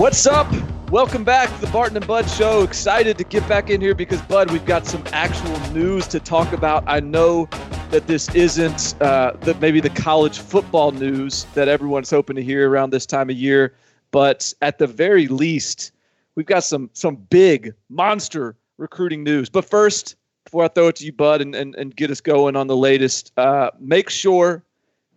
What's up? Welcome back to the Barton and Bud Show. Excited to get back in here because, Bud, we've got some actual news to talk about. I know that this isn't that maybe the college football news that everyone's hoping to hear around this time of year, but at the very least, we've got some big monster recruiting news. But first, before I throw it to you, Bud, and get us going on the latest, make sure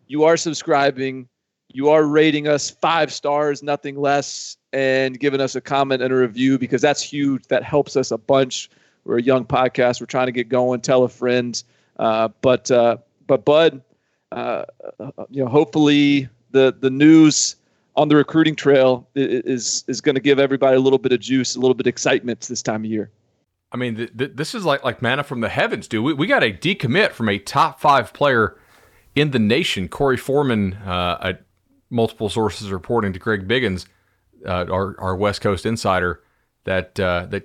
you are subscribing. You are rating us 5 stars, nothing less, and giving us a comment and a review because that's huge. That helps us a bunch. We're a young podcast. We're trying to get going. Tell a friend. But Bud, hopefully the news on the recruiting trail is going to give everybody a little bit of juice, a little bit of excitement this time of year. I mean, this is like manna from the heavens, dude. We got a decommit from a top 5 player in the nation, Corey Foreman. Multiple sources reporting to Greg Biggins, our West Coast insider, that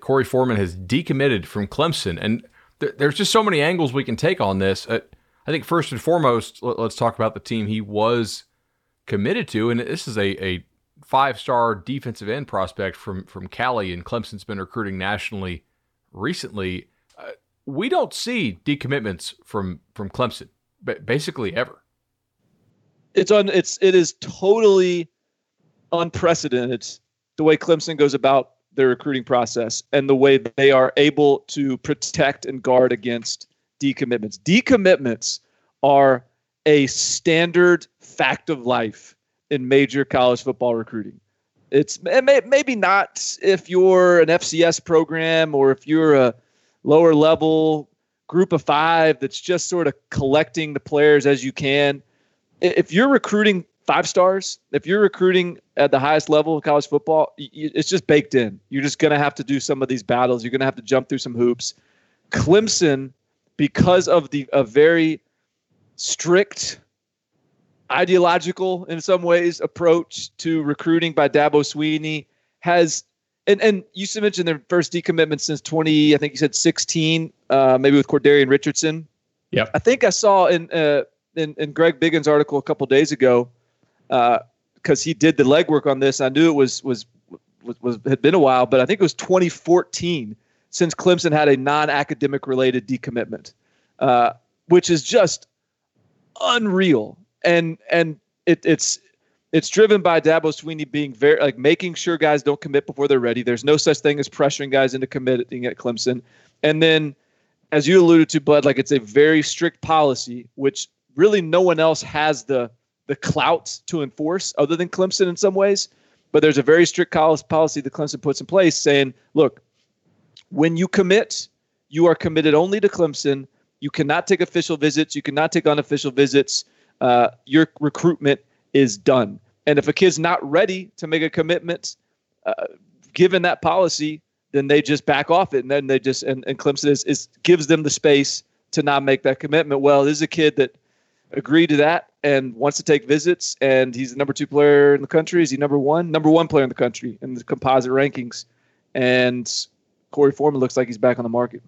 Corey Foreman has decommitted from Clemson. And there's just so many angles we can take on this. I think first and foremost, let's talk about the team he was committed to. And this is a 5-star defensive end prospect from Cali, and Clemson's been recruiting nationally recently. We don't see decommitments from Clemson, basically ever. It is totally unprecedented the way Clemson goes about their recruiting process and the way they are able to protect and guard against decommitments. Decommitments are a standard fact of life in major college football recruiting. It's maybe not if you're an FCS program or if you're a lower level group of 5 that's just sort of collecting the players as you can. If you're recruiting 5 stars, if you're recruiting at the highest level of college football, it's just baked in. You're just going to have to do some of these battles. You're going to have to jump through some hoops. Clemson, because of a very strict, ideological, in some ways, approach to recruiting by Dabo Swinney, has and you mentioned their first decommitment since 2016, maybe with Cordarian Richardson. Yeah, I think I saw in Greg Biggins' article a couple days ago, because he did the legwork on this. I knew it was had been a while, but I think it was 2014 since Clemson had a non-academic related decommitment, which is just unreal. And it's driven by Dabo Swinney being very making sure guys don't commit before they're ready. There's no such thing as pressuring guys into committing at Clemson. And then, as you alluded to, Bud, it's a very strict policy, which really no one else has the clout to enforce other than Clemson in some ways. But there's a very strict policy that Clemson puts in place saying, look, when you commit, you are committed only to Clemson. You cannot take official visits. You cannot take unofficial visits. Your recruitment is done. And if a kid's not ready to make a commitment, given that policy, then they just back off it. And then they just, and Clemson gives them the space to not make that commitment. Well, this is a kid that agreed to that and wants to take visits, and he's the number 2 player in the country. Is he number 1? Number 1 player in the country in the composite rankings. And Corey Foreman looks like he's back on the market.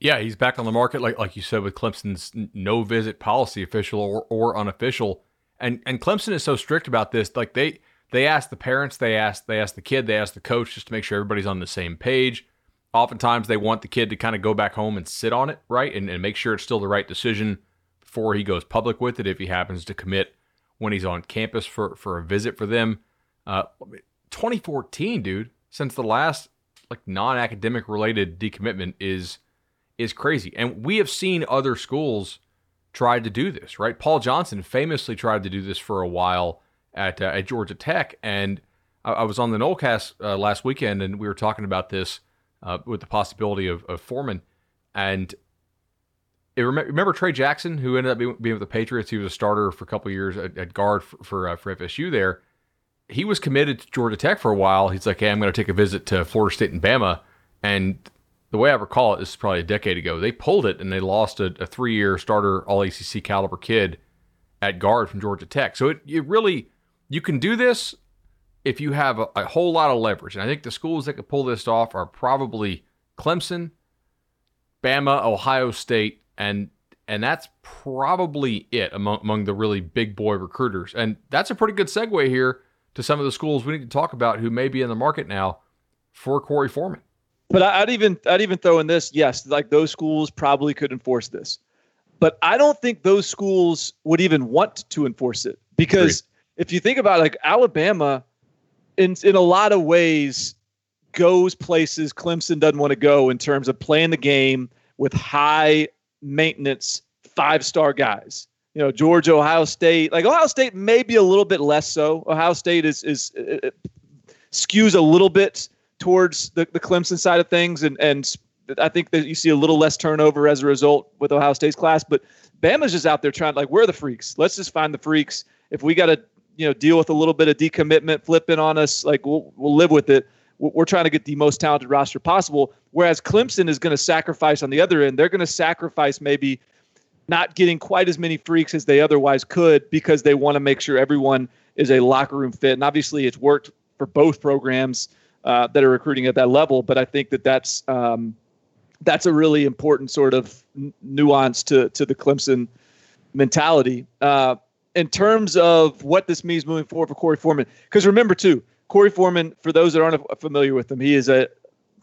Yeah, he's back on the market, like you said, with Clemson's no-visit policy, official or unofficial. And Clemson is so strict about this. They ask the parents, they ask the kid, they ask the coach just to make sure everybody's on the same page. Oftentimes they want the kid to kind of go back home and sit on it, right, and make sure it's still the right decision before he goes public with it, if he happens to commit when he's on campus for a visit for them. 2014, dude, since the last non-academic related decommitment is crazy. And we have seen other schools try to do this, right? Paul Johnson famously tried to do this for a while at Georgia Tech, and I was on the Nolecast last weekend, and we were talking about this with the possibility of Foreman. And remember Trey Jackson, who ended up being with the Patriots? He was a starter for a couple of years at guard for FSU there. He was committed to Georgia Tech for a while. He's like, hey, I'm going to take a visit to Florida State and Bama. And the way I recall it, this is probably a decade ago, they pulled it and they lost a 3-year starter, all-ACC caliber kid at guard from Georgia Tech. So it really, you can do this if you have a whole lot of leverage. And I think the schools that could pull this off are probably Clemson, Bama, Ohio State, and that's probably it among the really big boy recruiters. And that's a pretty good segue here to some of the schools we need to talk about who may be in the market now for Corey Foreman. But I'd even throw in this, yes, like those schools probably could enforce this. But I don't think those schools would even want to enforce it, because if you think about it, like Alabama, in a lot of ways, goes places Clemson doesn't want to go in terms of playing the game with high maintenance 5-star guys. You know, Georgia, Ohio State, like Ohio State maybe a little bit less so. Ohio State skews a little bit towards the Clemson side of things, and I think that you see a little less turnover as a result with Ohio State's class. But Bama's just out there trying, like, we're the freaks. Let's just find the freaks. If we got to, you know, deal with a little bit of decommitment flipping on us, like we'll live with it. We're trying to get the most talented roster possible. Whereas Clemson is going to sacrifice on the other end. They're going to sacrifice maybe not getting quite as many freaks as they otherwise could, because they want to make sure everyone is a locker room fit. And obviously it's worked for both programs that are recruiting at that level. But I think that that's a really important sort of nuance to the Clemson mentality. In terms of what this means moving forward for Corey Foreman, because remember too, Corey Foreman, for those that aren't familiar with him, he is a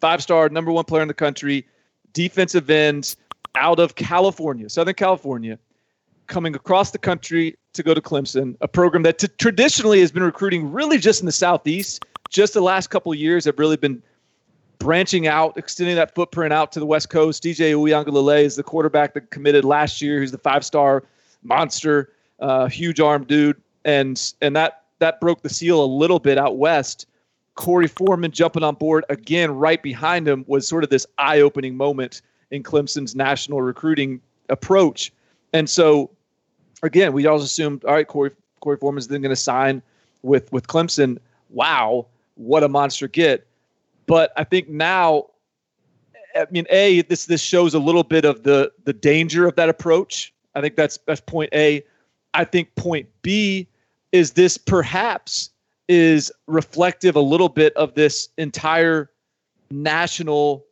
5-star, number 1 player in the country, defensive end out of California, Southern California, coming across the country to go to Clemson, a program that traditionally has been recruiting really just in the Southeast. Just the last couple of years have really been branching out, extending that footprint out to the West Coast. DJ Uiagalelei is the quarterback that committed last year, who's the 5-star monster, huge arm dude, and that broke the seal a little bit out west. Corey Foreman jumping on board again right behind him was sort of this eye-opening moment in Clemson's national recruiting approach. And so, again, we all assumed, all right, Corey Foreman's then going to sign with Clemson. Wow, what a monster get. But I think now, I mean, A, this shows a little bit of the danger of that approach. I think that's point A. I think point B is this perhaps is reflective a little bit of this entire national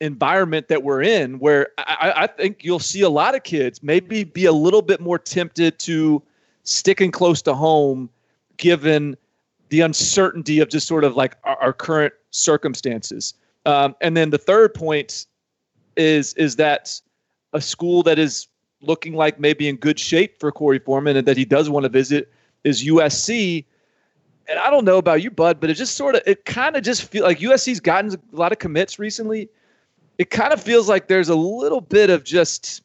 environment that we're in, where I think you'll see a lot of kids maybe be a little bit more tempted to sticking close to home, given the uncertainty of just sort of like our current circumstances. And then the third point is that a school that is looking like maybe in good shape for Corey Foreman and that he does want to visit is USC. And I don't know about you, Bud, but it kind of just feels like USC's gotten a lot of commits recently. It kind of feels like there's a little bit of just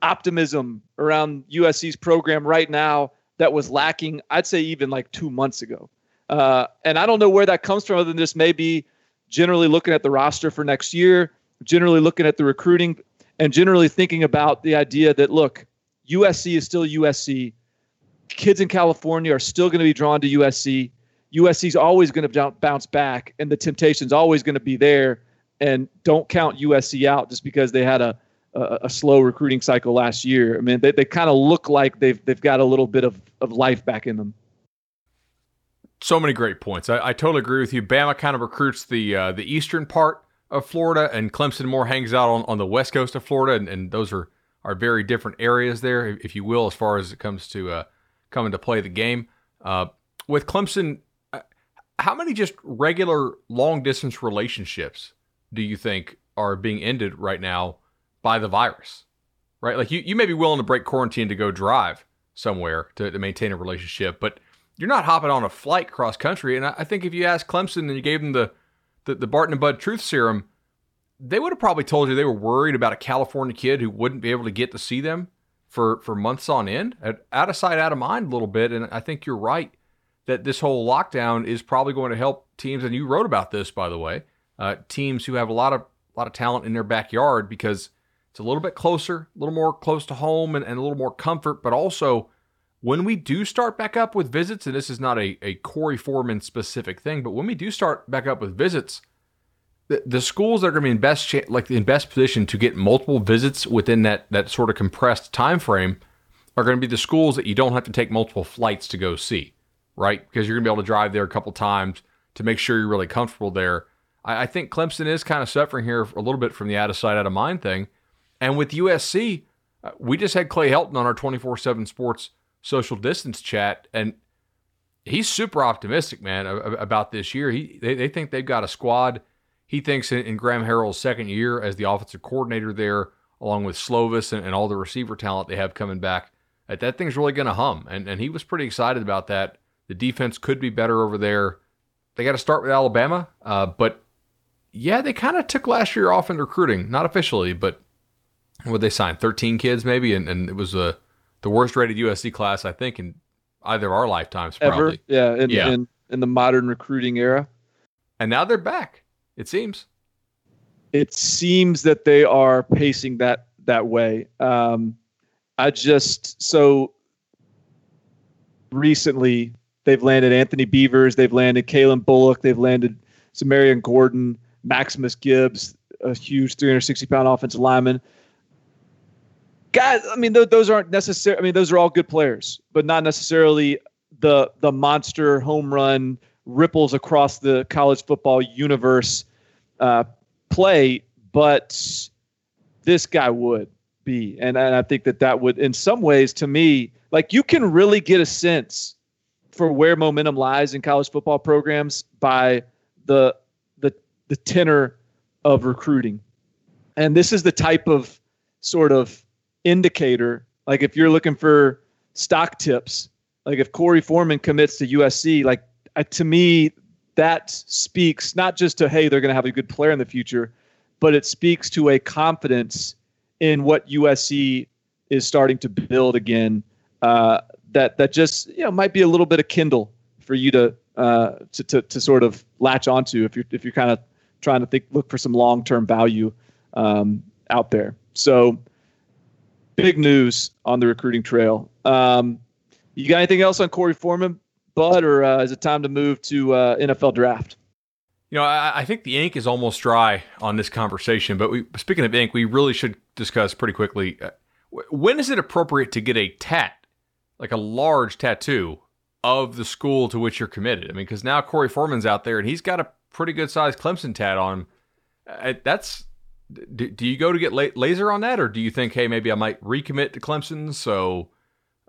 optimism around USC's program right now that was lacking, I'd say, even like 2 months ago. And I don't know where that comes from, other than just maybe generally looking at the roster for next year, generally looking at the recruiting, and generally thinking about the idea that, look, USC is still USC. Kids in California are still going to be drawn to USC. USC's always going to bounce back, and the temptation's always going to be there. And don't count USC out just because they had a slow recruiting cycle last year. I mean, they kind of look like they've got a little bit of life back in them. So many great points. I totally agree with you. Bama kind of recruits the eastern part of Florida, and Clemson more hangs out on the west coast of Florida, and those are very different areas there, if you will, as far as it comes to coming to play the game. With Clemson, how many just regular long-distance relationships do you think are being ended right now by the virus? Right, like you may be willing to break quarantine to go drive somewhere to maintain a relationship, but you're not hopping on a flight cross-country. And I think if you asked Clemson and you gave them the Barton and Bud truth serum, they would have probably told you they were worried about a California kid who wouldn't be able to get to see them for months on end, out of sight, out of mind a little bit. And I think you're right. that this whole lockdown is probably going to help teams, and you wrote about this, by the way, teams who have a lot of talent in their backyard, because it's a little bit closer, a little more close to home, and a little more comfort. But also, when we do start back up with visits, and this is not a Corey Foreman specific thing, but when we do start back up with visits, the schools that are going to be in best position to get multiple visits within that sort of compressed time frame are going to be the schools that you don't have to take multiple flights to go see, right? Because you're going to be able to drive there a couple times to make sure you're really comfortable there. I think Clemson is kind of suffering here a little bit from the out of sight, out of mind thing. And with USC, we just had Clay Helton on our 24/7 Sports social distance chat, and he's super optimistic, man, about this year. They think they've got a squad. He thinks in Graham Harrell's second year as the offensive coordinator there, along with Slovis and all the receiver talent they have coming back, that thing's really going to hum. And he was pretty excited about that. The defense could be better over there. They got to start with Alabama, but yeah, they kind of took last year off in recruiting, not officially, but what they signed, 13 kids maybe, and it was the worst rated USC class I think in either of our lifetimes probably. Ever? Yeah, in the modern recruiting era. And now they're back. It seems. It seems that they are pacing that way. So recently they've landed Anthony Beavers, they've landed Kalen Bullock, they've landed Samarian Gordon, Maximus Gibbs, a huge 360-pound offensive lineman. Guys, I mean, those aren't necessary. I mean, those are all good players, but not necessarily the monster home run ripples across the college football universe play. But this guy would be, and I think that would, in some ways, to me, like, you can really get a sense for where momentum lies in college football programs by the tenor of recruiting, and this is the type of sort of indicator. Like, if you're looking for stock tips, like if Corey Foreman commits to USC, like to me, that speaks not just to, hey, they're going to have a good player in the future, but it speaks to a confidence in what USC is starting to build again. That just, you know, might be a little bit of kindle for you to sort of latch onto if you're kind of trying to look for some long-term value out there. So, big news on the recruiting trail. You got anything else on Corey Foreman, Bud, or is it time to move to NFL draft? You know, I think the ink is almost dry on this conversation, but speaking of ink, we really should discuss pretty quickly. When is it appropriate to get a tat, like a large tattoo, of the school to which you're committed? I mean, because now Corey Foreman's out there, and he's got a pretty good-sized Clemson tat on him. That's... Do you go to get laser on that, or do you think, hey, maybe I might recommit to Clemson? So,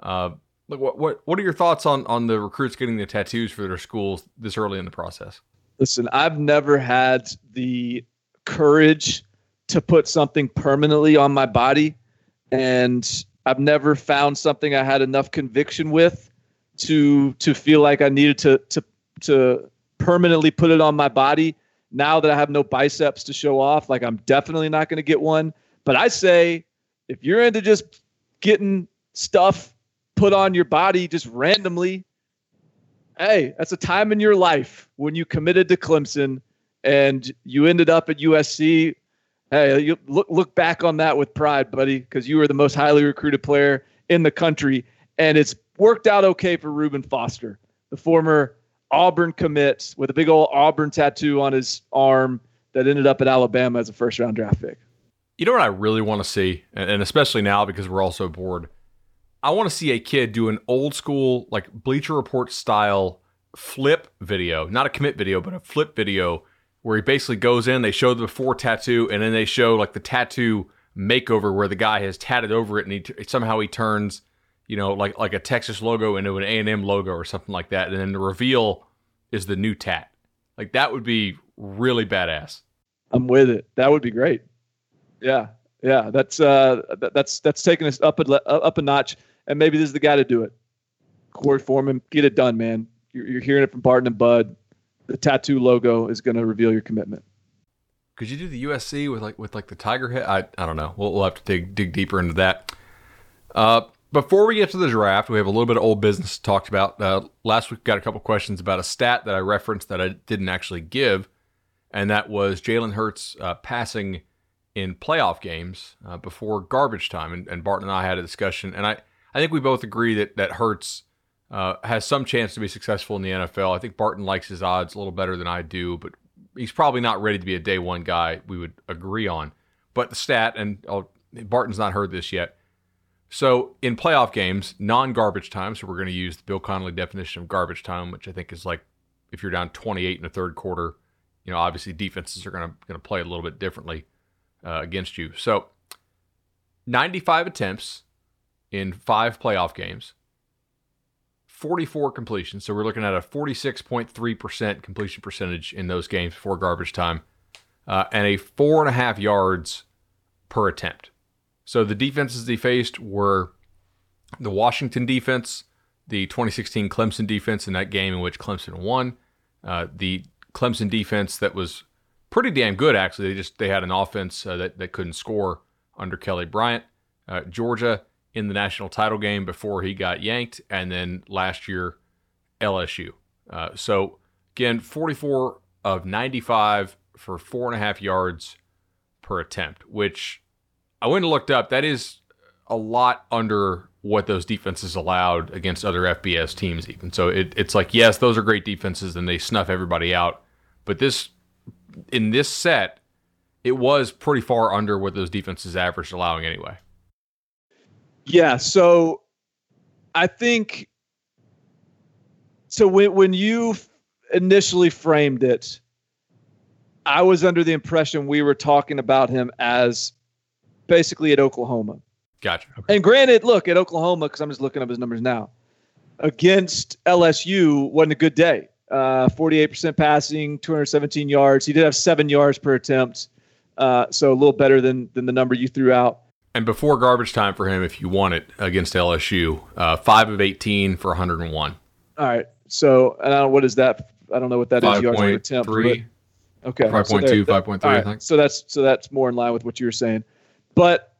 what are your thoughts on the recruits getting the tattoos for their schools this early in the process? Listen, I've never had the courage to put something permanently on my body, and I've never found something I had enough conviction with to feel like I needed to permanently put it on my body. Now that I have no biceps to show off, like, I'm definitely not going to get one. But I say, if you're into just getting stuff put on your body just randomly, hey, that's a time in your life when you committed to Clemson and you ended up at USC. Hey, you look back on that with pride, buddy, because you were the most highly recruited player in the country. And it's worked out okay for Reuben Foster, the former Auburn commits with a big old Auburn tattoo on his arm that ended up at Alabama as a first-round draft pick. You know what I really want to see, and especially now because we're all so bored, I want to see a kid do an old-school, like, Bleacher Report-style flip video, not a commit video, but a flip video where he basically goes in, they show the before tattoo, and then they show, like, the tattoo makeover where the guy has tatted over it, and somehow he turns... you know, like a Texas logo into an A&M logo or something like that. And then the reveal is the new tat. Like, that would be really badass. I'm with it. That would be great. Yeah. Yeah. That's taking us up a notch. And maybe this is the guy to do it. Corey Foreman, get it done, man. You're hearing it from Barton and Bud. The tattoo logo is going to reveal your commitment. Could you do the USC with like the tiger head? I don't know. We'll have to dig deeper into that. Before we get to the draft, we have a little bit of old business to talk about. Last week, we got a couple questions about a stat that I referenced that I didn't actually give, and that was Jalen Hurts passing in playoff games before garbage time. And Barton and I had a discussion, and I think we both agree that Hurts has some chance to be successful in the NFL. I think Barton likes his odds a little better than I do, but he's probably not ready to be a day one guy we would agree on. But the stat, and Barton's not heard this yet, so in playoff games, non-garbage time, so we're going to use the Bill Connolly definition of garbage time, which I think is like if you're down 28 in the third quarter, you know, obviously defenses are going to play a little bit differently against you. So 95 attempts in 5 playoff games, 44 completions. So we're looking at a 46.3% completion percentage in those games before garbage time, and a 4.5 yards per attempt. So the defenses they faced were the Washington defense, the 2016 Clemson defense in that game in which Clemson won, the Clemson defense that was pretty damn good, actually. They had an offense that couldn't score under Kelly Bryant. Georgia in the national title game before he got yanked, and then last year, LSU. So, again, 44 of 95 for 4.5 yards per attempt, which I went and looked up. That is a lot under what those defenses allowed against other FBS teams even. So it's like, yes, those are great defenses, and they snuff everybody out. But in this set, it was pretty far under what those defenses averaged allowing anyway. Yeah, so I think so when you initially framed it, I was under the impression we were talking about him as basically at Oklahoma. Gotcha. Okay. And granted, look, at Oklahoma, because I'm just looking up his numbers now, against LSU wasn't a good day. 48% passing, 217 yards. He did have 7 yards per attempt, so a little better than the number you threw out. And before garbage time for him, if you want it, against LSU, 5 of 18 for 101. All right. So, and what is that? I don't know what that is. Yards per attempt. 5.3. Okay. 5.2, 5.3, I think. So that's more in line with what you were saying. But,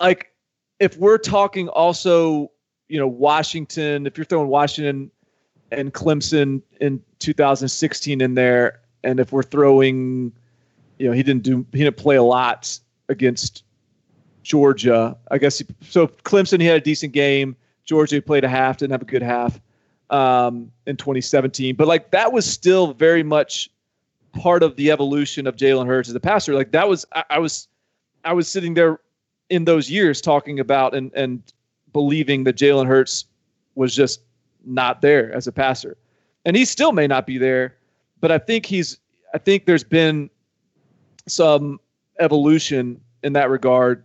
like, if we're talking also, you know, Washington, if you're throwing Washington and Clemson in 2016 in there, and if we're throwing, you know, he didn't play a lot against Georgia, I guess. So Clemson, he had a decent game. Georgia, he played a half, didn't have a good half in 2017. But, like, that was still very much part of the evolution of Jalen Hurts as a passer. Like, that was I was sitting there in those years talking about and believing that Jalen Hurts was just not there as a passer. And he still may not be there, but I think there's been some evolution in that regard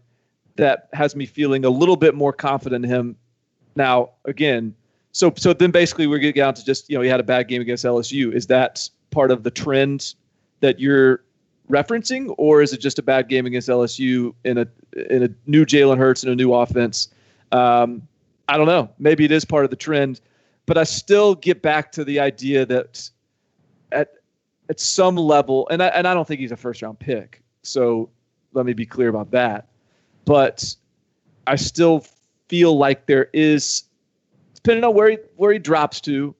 that has me feeling a little bit more confident in him now again. So then basically we're going to get down to just, you know, he had a bad game against LSU. Is that part of the trend that you're referencing, or is it just a bad game against LSU in a new Jalen Hurts and a new offense? I don't know. Maybe it is part of the trend, but I still get back to the idea that at some level, and I don't think he's a first round pick. So let me be clear about that. But I still feel like there is, depending on where he drops to,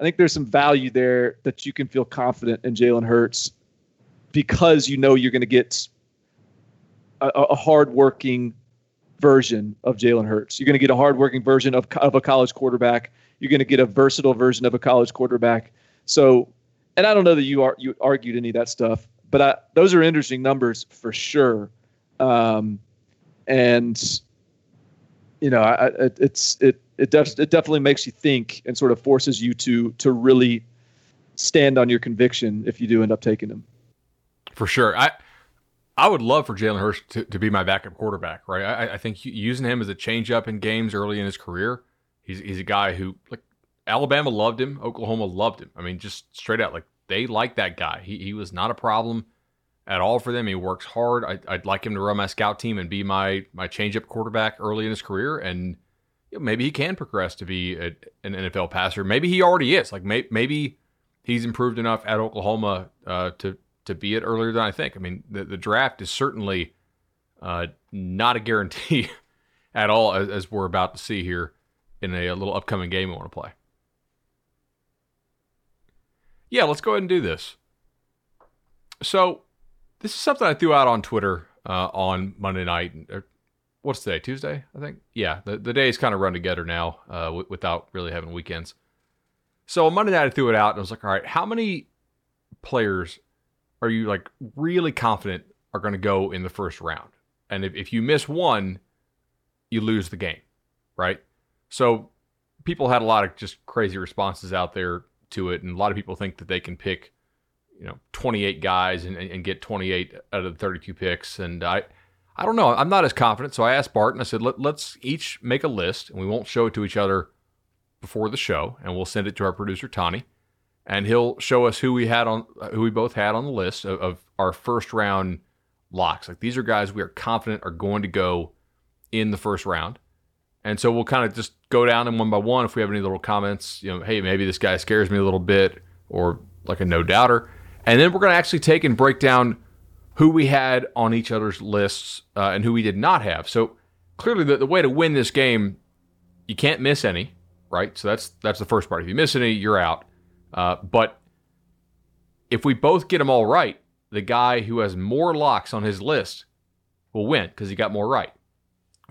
I think there's some value there that you can feel confident in Jalen Hurts because you know you're going to get a hardworking version of Jalen Hurts. You're going to get a hardworking version of a college quarterback. You're going to get a versatile version of a college quarterback. So, and I don't know that you argued any of that stuff, but those are interesting numbers for sure. And you know, it definitely makes you think and sort of forces you to really stand on your conviction if you do end up taking him. For sure, I would love for Jalen Hurts to be my backup quarterback, right? I think using him as a changeup in games early in his career, he's a guy who, like, Alabama loved him, Oklahoma loved him. I mean, just straight out, like, they liked that guy. He was not a problem at all for them. He works hard. I'd like him to run my scout team and be my change-up quarterback early in his career, and you know, maybe he can progress to be an NFL passer. Maybe he already is. Like, maybe he's improved enough at Oklahoma to be it earlier than I think. I mean, the draft is certainly not a guarantee at all, as we're about to see here in a little upcoming game we want to play. Yeah, let's go ahead and do this. So this is something I threw out on Twitter on Monday night. What's today? Tuesday, I think. Yeah, the days kind of run together now without really having weekends. So on Monday night, I threw it out, and I was like, all right, how many players are you like really confident are going to go in the first round? And if you miss one, you lose the game, right? So people had a lot of just crazy responses out there to it, and a lot of people think that they can pick, 28 guys and get 28 out of the 32 picks. And I don't know. I'm not as confident. So I asked Bart, and I said, let's each make a list, and we won't show it to each other before the show, and we'll send it to our producer, Tani, and he'll show us who we both had on the list of our first round locks. Like, these are guys we are confident are going to go in the first round. And so we'll kind of just go down them one by one. If we have any little comments, hey, maybe this guy scares me a little bit, or like a no doubter. And then we're going to actually take and break down who we had on each other's lists and who we did not have. So clearly the way to win this game, you can't miss any, right? So that's the first part. If you miss any, you're out. But if we both get them all right, the guy who has more locks on his list will win because he got more right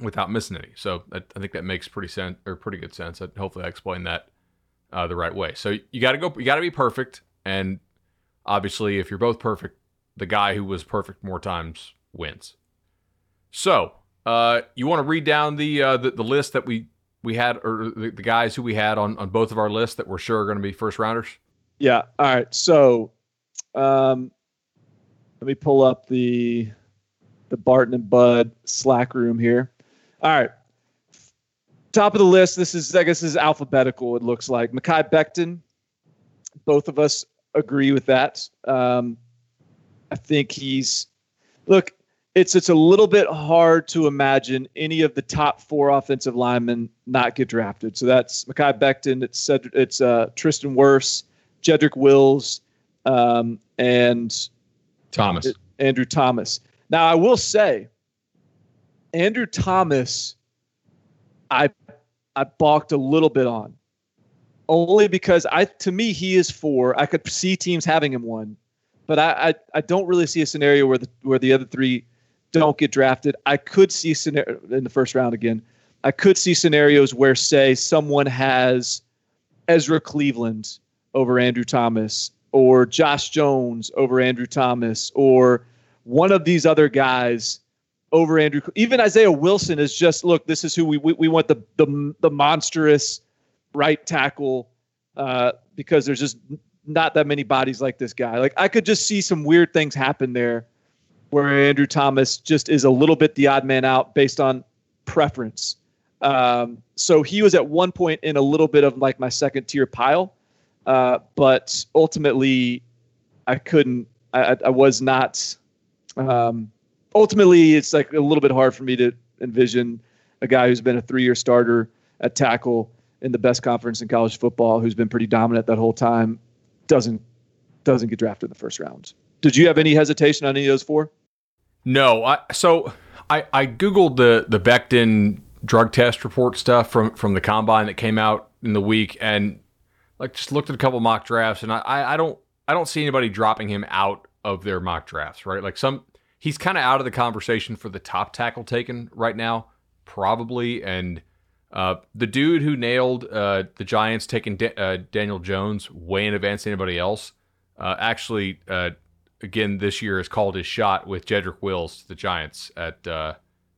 without missing any. So I think that makes pretty good sense. Hopefully I explained that the right way. So you got to be perfect. And obviously, if you're both perfect, the guy who was perfect more times wins. So you want to read down the list that we had, or the guys who we had on both of our lists that we're sure are going to be first rounders? Yeah. All right. So let me pull up the Barton and Bud Slack room here. All right. Top of the list. This is alphabetical. It looks like Mekhi Becton. Both of us agree with that. I think it's a little bit hard to imagine any of the top four offensive linemen not get drafted. So that's Mekhi Becton, it's Tristan Wirfs, Jedrick Wills, and Thomas. Andrew Thomas. Now I will say, Andrew Thomas, I balked a little bit on, only because to me he is four. I could see teams having him one. But I don't really see a scenario where the other three don't get drafted. I could see scenario in the first round again. I could see scenarios where, say, someone has Ezra Cleveland over Andrew Thomas, or Josh Jones over Andrew Thomas, or one of these other guys over Andrew. Even Isaiah Wilson is just, look, this is who we want, the monstrous right tackle, because there's just not that many bodies like this guy. Like, I could just see some weird things happen there where Andrew Thomas just is a little bit the odd man out based on preference. So he was at one point in a little bit of like my second tier pile. But ultimately ultimately it's like a little bit hard for me to envision a guy who's been a 3-year starter at tackle in the best conference in college football, who's been pretty dominant that whole time, doesn't get drafted in the first round. Did you have any hesitation on any of those four? No. I Googled the Becton drug test report stuff from the combine that came out in the week, and like just looked at a couple of mock drafts, and I don't see anybody dropping him out of their mock drafts, right? Like he's kind of out of the conversation for the top tackle taken right now, probably. And the dude who nailed the Giants taking Daniel Jones way in advance to anybody else, again, this year has called his shot with Jedrick Wills to the Giants at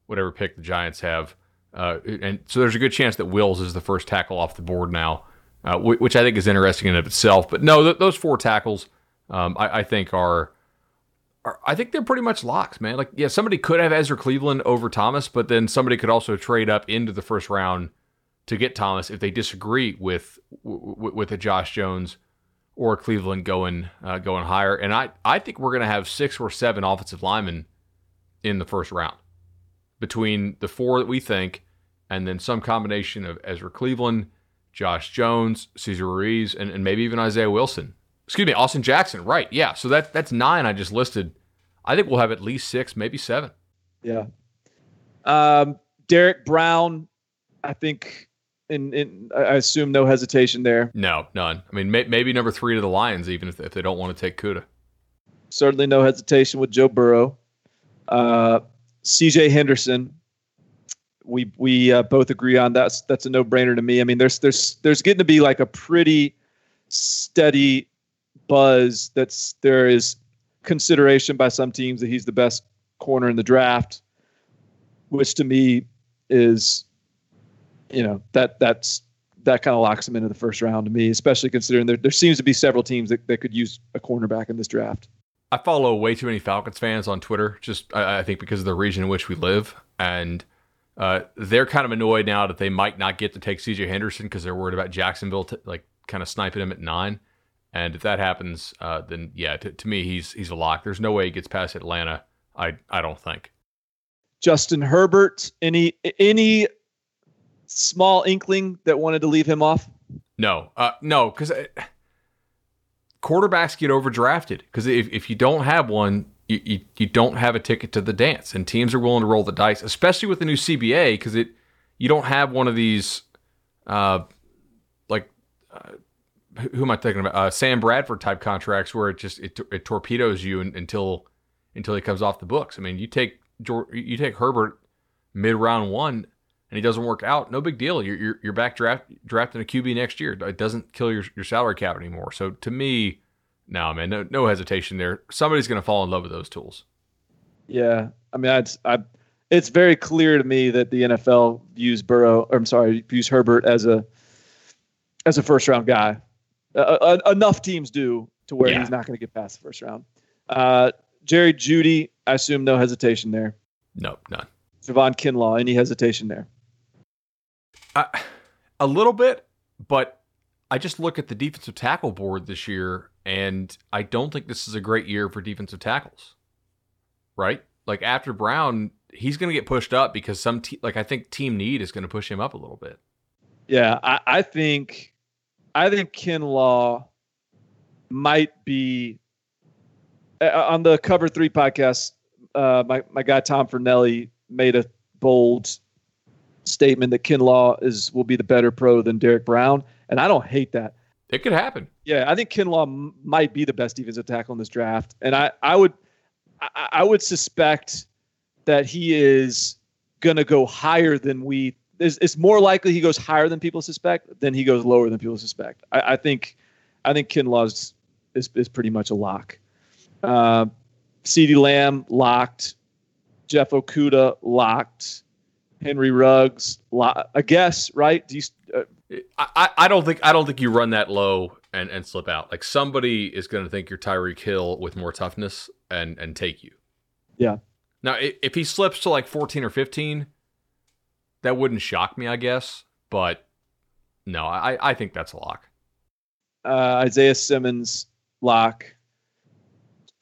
whatever pick the Giants have. And so there's a good chance that Wills is the first tackle off the board now, which I think is interesting in and of itself. But no, those four tackles, I think I think they're pretty much locks, man. Like, yeah, somebody could have Ezra Cleveland over Thomas, but then somebody could also trade up into the first round to get Thomas if they disagree with a Josh Jones or a Cleveland going higher. And I think we're going to have 6 or 7 offensive linemen in the first round between the four that we think, and then some combination of Ezra Cleveland, Josh Jones, Cesar Ruiz, and maybe even Isaiah Wilson. Excuse me, Austin Jackson, right? Yeah, so that's 9 I just listed. I think we'll have at least 6, maybe 7. Yeah. Derek Brown, I think, and I assume no hesitation there. No, none. I mean, maybe number three to the Lions, even if they don't want to take Kuda. Certainly no hesitation with Joe Burrow. C.J. Henderson, we both agree on that. That's a no-brainer to me. I mean, there's getting to be like a pretty steady buzz there is consideration by some teams that he's the best corner in the draft, which to me is, that kind of locks him into the first round to me, especially considering there seems to be several teams that could use a cornerback in this draft. I follow way too many Falcons fans on Twitter, just I think because of the region in which we live, and they're kind of annoyed now that they might not get to take C.J. Henderson because they're worried about Jacksonville kind of sniping him at 9. And if that happens, then yeah, to me, he's a lock. There's no way he gets past Atlanta. I don't think. Justin Herbert, any small inkling that wanted to leave him off? No, because quarterbacks get overdrafted. Because if you don't have one, you don't have a ticket to the dance, and teams are willing to roll the dice, especially with the new CBA, because you don't have one of these who am I thinking about? Sam Bradford type contracts where it torpedoes you until he comes off the books. I mean, you take Herbert mid round 1 and he doesn't work out. No big deal. You're back drafting a QB next year. It doesn't kill your salary cap anymore. So to me, no, man, no hesitation there. Somebody's going to fall in love with those tools. Yeah. I mean, it's very clear to me that the NFL views Herbert as a first round guy. Enough teams do to where he's not going to get past the first round. Jerry Jeudy, I assume no hesitation there. No, none. Javon Kinlaw, any hesitation there? A little bit, but I just look at the defensive tackle board this year, and I don't think this is a great year for defensive tackles, right? Like after Brown, he's going to get pushed up because I think team need is going to push him up a little bit. Yeah, I think Kinlaw might be on the Cover 3 podcast. My guy Tom Fernelli made a bold statement that Kinlaw will be the better pro than Derek Brown, and I don't hate that. It could happen. Yeah, I think Kinlaw might be the best defensive tackle in this draft, and I would suspect that he is going to go higher than we. It's more likely he goes higher than people suspect than he goes lower than people suspect. I think Kinlaw is pretty much a lock. CeeDee Lamb locked, Jeff Okudah locked, Henry Ruggs locked. I guess, right? I don't think you run that low and slip out. Like somebody is going to think you're Tyreek Hill with more toughness and take you. Yeah. Now if he slips to like 14 or 15. That wouldn't shock me, I guess, but no, I think that's a lock. Isaiah Simmons, lock.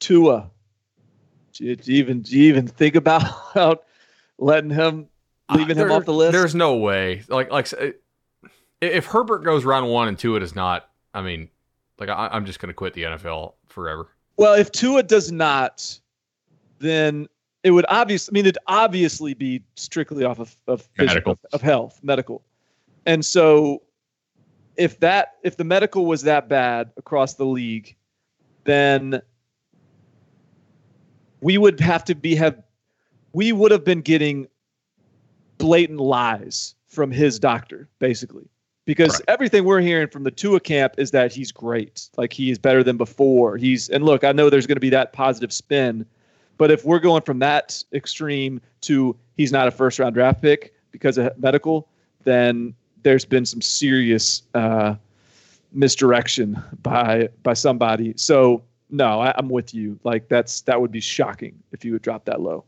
Tua. Do you even think about leaving him off the list? There's no way. Like if Herbert goes round 1 and Tua does not, I mean, like I'm just going to quit the NFL forever. Well, if Tua does not, then. It would obviously be strictly off of physical, of health, medical. And so if the medical was that bad across the league, then we would have been getting blatant lies from his doctor, basically, because everything we're hearing from the Tua camp is that he's great. Like he is better than before. And look, I know there's going to be that positive spin. But if we're going from that extreme to he's not a first-round draft pick because of medical, then there's been some serious misdirection by somebody. So no, I'm with you. Like that would be shocking if you would drop that low.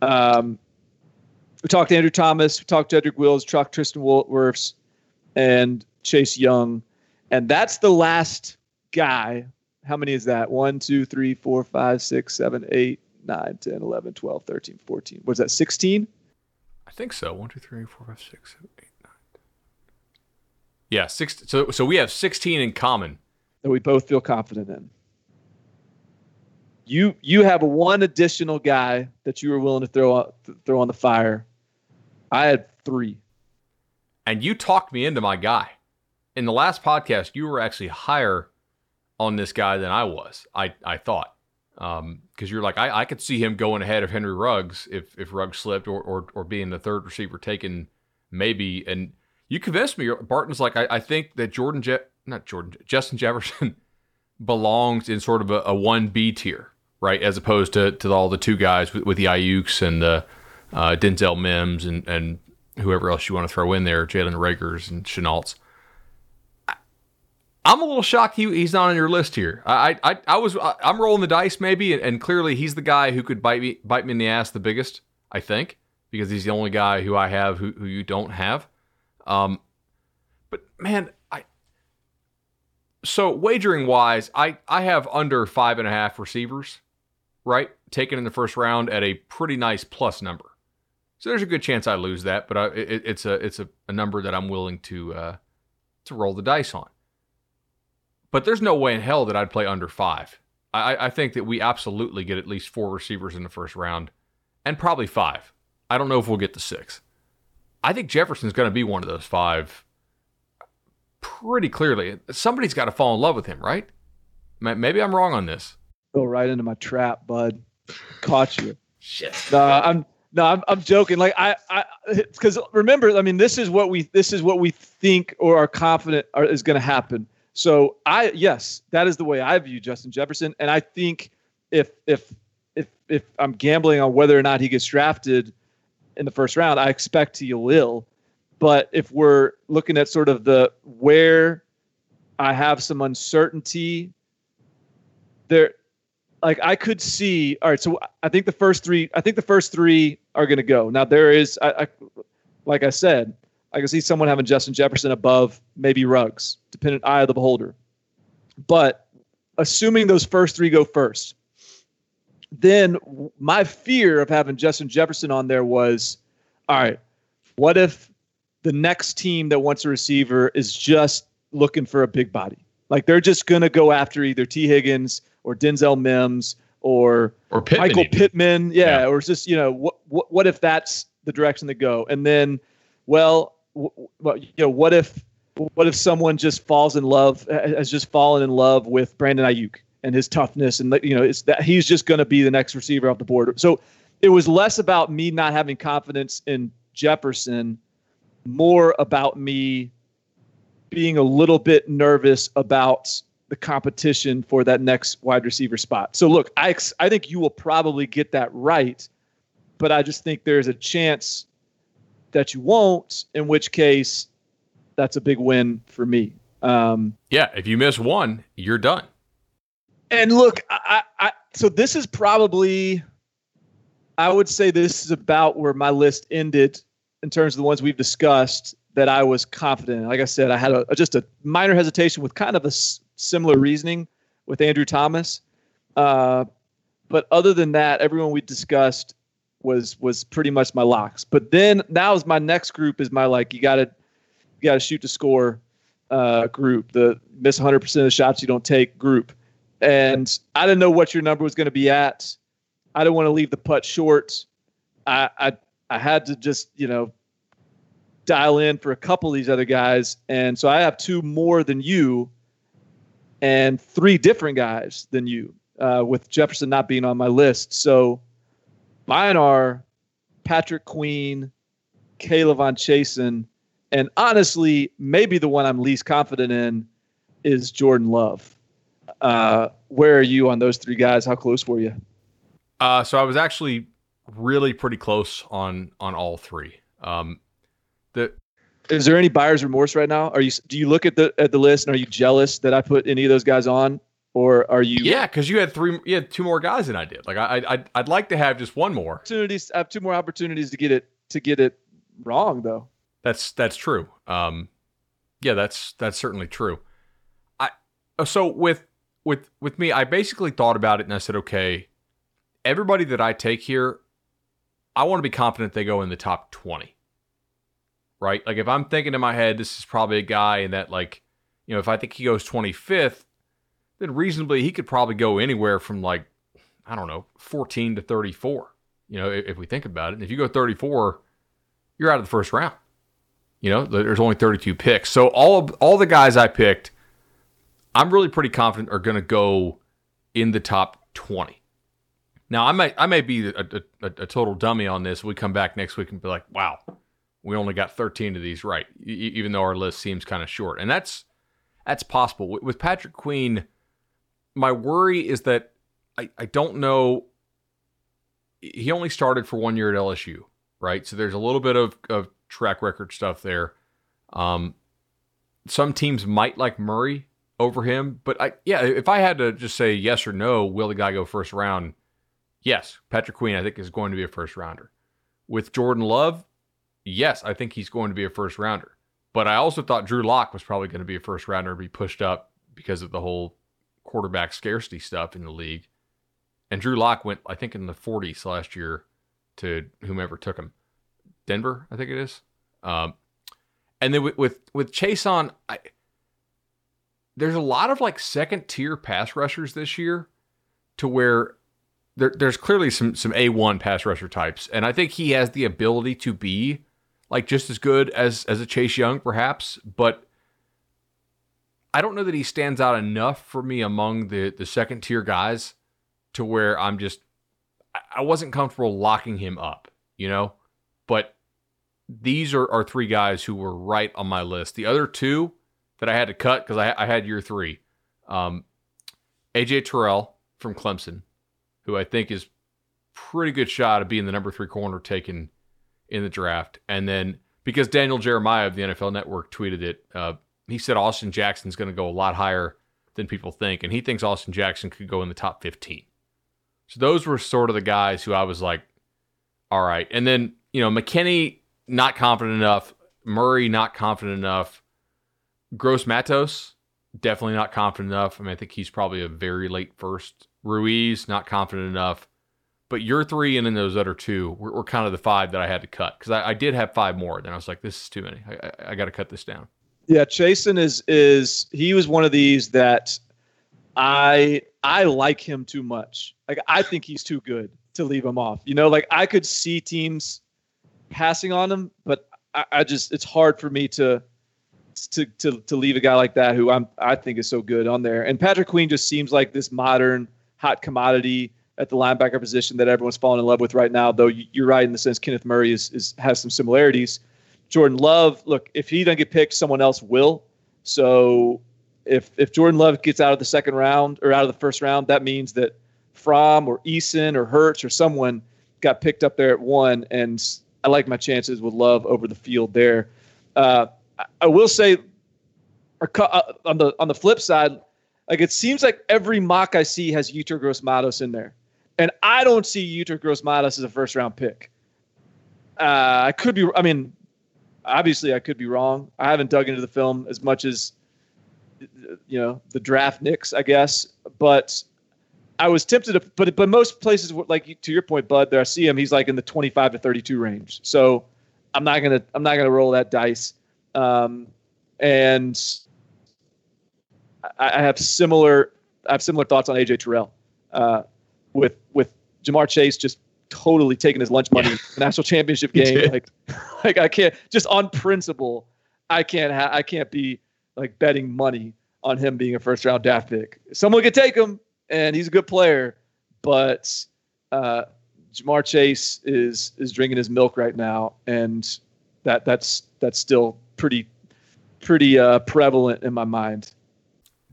We talked to Andrew Thomas, we talked to Jedrick Wills, talked Tristan Wirfs, and Chase Young, and that's the last guy. How many is that? 1, 2, 3, 4, 5, 6, 7, 8, 9, 10, 11, 12, 13, 14. What is that, 16? I think so. 1, 2, 3, 4, 5, 6, 7, 8, 9. Yeah, 6. So we have 16 in common. That we both feel confident in. You have one additional guy that you were willing to throw on the fire. I had three. And you talked me into my guy. In the last podcast, you were actually higher on this guy than I was, I thought. Because you're like, I could see him going ahead of Henry Ruggs if Ruggs slipped or being the third receiver taken maybe. And you convinced me. Barton's like, I think that Justin Jefferson belongs in sort of a 1B tier, right? As opposed to all the two guys with the Ayuk's and the Denzel Mims and whoever else you want to throw in there, Jalen Rakers and Chenaults. I'm a little shocked he's not on your list here. I'm rolling the dice maybe, and clearly he's the guy who could bite me in the ass the biggest, I think, because he's the only guy who I have who you don't have. But man, wagering wise, I have under 5.5 receivers, right? Taken in the first round at a pretty nice plus number. So there's a good chance I lose that, but it's a number that I'm willing to roll the dice on. But there's no way in hell that I'd play under 5. I think that we absolutely get at least 4 receivers in the first round, and probably 5. I don't know if we'll get to 6. I think Jefferson's going to be one of those 5 pretty clearly. Somebody's got to fall in love with him, right? Maybe I'm wrong on this. Go right into my trap, bud. Caught you. Shit. No, I'm joking. Like I because remember, I mean, this is what we think or are confident is going to happen. So yes, that is the way I view Justin Jefferson, and I think if I'm gambling on whether or not he gets drafted in the first round, I expect he will. But if we're looking at sort of the where I have some uncertainty there, like I could see. All right, so I think the first three are going to go. Now there is, like I said, I can see someone having Justin Jefferson above maybe Ruggs, dependent eye of the beholder. But assuming those first three go first, then my fear of having Justin Jefferson on there was, all right, what if the next team that wants a receiver is just looking for a big body? Like they're just going to go after either T. Higgins or Denzel Mims or Pittman, Michael even. Pittman. Yeah. Or it's just, what if that's the direction to go? And then, what if someone just has fallen in love with Brandon Ayuk and his toughness, and it's that he's just going to be the next receiver off the board. So it was less about me not having confidence in Jefferson, more about me being a little bit nervous about the competition for that next wide receiver spot. So look, I think you will probably get that right, but I just think there's a chance that you won't, in which case that's a big win for me. If you miss one, you're done. And look, so this is probably, I would say this is about where my list ended in terms of the ones we've discussed that I was confident in. Like I said, I had just a minor hesitation with kind of a similar reasoning with Andrew Thomas. But other than that, everyone we discussed was pretty much my locks. But then now is my next group is my, like, you gotta shoot to score group, the miss 100% of the shots you don't take group. And I didn't know what your number was going to be at. I didn't want to leave the putt short. I had to just, dial in for a couple of these other guys. And so I have 2 more than you and 3 different guys than you, with Jefferson not being on my list. So mine are Patrick Queen, Caleb on Chasen, and honestly, maybe the one I'm least confident in is Jordan Love. Where are you on those 3 guys? How close were you? So I was actually really pretty close on all 3. Is there any buyer's remorse right now? Do you look at the list and are you jealous that I put any of those guys on? Or are you? Yeah, because you had 2 more guys than I did. Like I'd like to have just one more. I have 2 more opportunities to get it wrong, though. That's true. That's certainly true. So with me, I basically thought about it and I said, okay, everybody that I take here, I want to be confident they go in the top 20, right? Like if I'm thinking in my head, this is probably a guy in that, like, if I think he goes 25th. Then reasonably he could probably go anywhere from, like, I don't know, 14 to 34, if we think about it. And if you go 34, you're out of the first round. You know, there's only 32 picks. So all the guys I picked, I'm really pretty confident are going to go in the top 20. Now, I may be a total dummy on this. We come back next week and be like, wow, we only got 13 of these right, even though our list seems kind of short. And that's possible. With Patrick Queen, my worry is that I don't know. He only started for 1 year at LSU, right? So there's a little bit of track record stuff there. Some teams might like Murray over him, but if I had to just say yes or no, will the guy go first round? Yes, Patrick Queen, I think, is going to be a first rounder. With Jordan Love, yes, I think he's going to be a first rounder. But I also thought Drew Lock was probably going to be a first rounder and be pushed up because of the whole quarterback scarcity stuff in the league. And Drew Lock went, I think, in the 40s last year to whomever took him. Denver, I think it is. And then with Chason, there's a lot of like second tier pass rushers this year, to where there's clearly some A1 pass rusher types, and I think he has the ability to be like just as good as a Chase Young, perhaps. But I don't know that he stands out enough for me among the second tier guys to where I wasn't comfortable locking him up, you know. But these are three guys who were right on my list. The other two that I had to cut because I had year three. AJ Terrell from Clemson, who I think is pretty good shot of being the number 3 corner taken in the draft. And then because Daniel Jeremiah of the NFL Network tweeted it, he said Austin Jackson's going to go a lot higher than people think. And he thinks Austin Jackson could go in the top 15. So those were sort of the guys who I was like, all right. And then, you know, McKinney, not confident enough. Murray, not confident enough. Gross-Matos, definitely not confident enough. I mean, I think he's probably a very late first. Ruiz, not confident enough. But your three and then those other two were kind of the five that I had to cut. Because I did have five more. Then I was like, this is too many. I got to cut this down. Yeah, Chason is he was one of these that I like him too much. Like, I think he's too good to leave him off. You know, like I could see teams passing on him, but I just, it's hard for me to leave a guy like that who I think is so good on there. And Patrick Queen just seems like this modern hot commodity at the linebacker position that everyone's falling in love with right now. Though you're right in the sense Kenneth Murray has some similarities. Jordan Love, look, if he doesn't get picked, someone else will. So if Jordan Love gets out of the second round or out of the first round, that means that Fromm or Eason or Hurts or someone got picked up there at 1, and I like my chances with Love over the field there. I will say, on the flip side, like it seems like every mock I see has Yetur Gross-Matos in there, and I don't see Yetur Gross-Matos as a first round pick. I could be. I mean, obviously I could be wrong. I haven't dug into the film as much as you know the draft nicks, I guess. But I was tempted to. But most places, like to your point, Bud, there I see him. He's like in the 25 to 32 range. So I'm not gonna roll that dice. And I have similar thoughts on AJ Terrell, with Jamar Chase just totally taking his lunch money in the national championship game. Like I can't, just on principle, I can't be like betting money on him being a first round draft pick. Someone could take him and he's a good player, but, Jamar Chase is drinking his milk right now. And that's still pretty prevalent in my mind.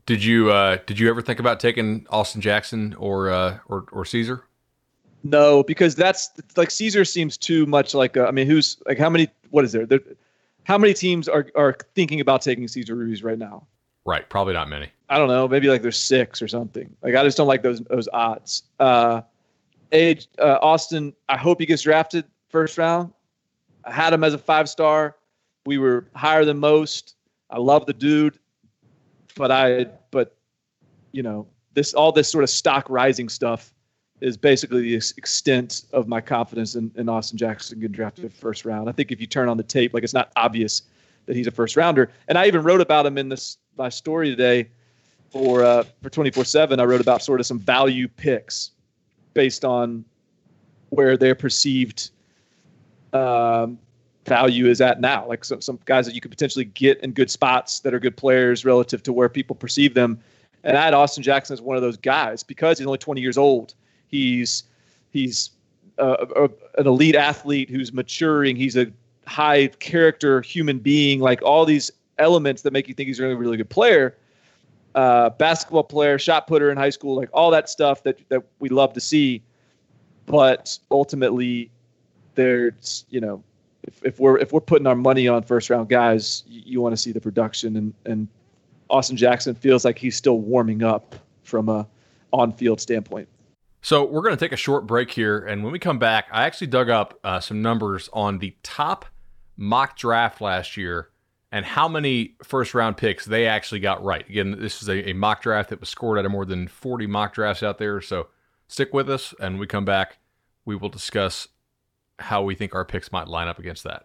Did you ever think about taking Austin Jackson or Caesar? No, because that's like Caesar seems too much like who's like how many? What is there? How many teams are thinking about taking Cesar Ruiz right now? Right, probably not many. I don't know. Maybe like there's 6 or something. Like I just don't like those odds. Austin, I hope he gets drafted first round. I had him as a 5-star. We were higher than most. I love the dude, but you know, all this sort of stock rising stuff is basically the extent of my confidence in Austin Jackson getting drafted first round. I think if you turn on the tape, like it's not obvious that he's a first rounder. And I even wrote about him in my story today for 24/7. I wrote about sort of some value picks based on where they're perceived value is at now. Like some guys that you could potentially get in good spots that are good players relative to where people perceive them. And I had Austin Jackson as one of those guys because he's only 20 years old. He's an elite athlete who's maturing. He's a high character human being, like all these elements that make you think he's really, really good player. Basketball player, shot putter in high school, like all that stuff that we love to see. But ultimately, there's, you know, if we're putting our money on first round guys, you want to see the production, and Austin Jackson feels like he's still warming up from a on-field standpoint. So we're going to take a short break here, and when we come back, I actually dug up some numbers on the top mock draft last year and how many first-round picks they actually got right. Again, this is a mock draft that was scored out of more than 40 mock drafts out there, so stick with us, and when we come back, we will discuss how we think our picks might line up against that.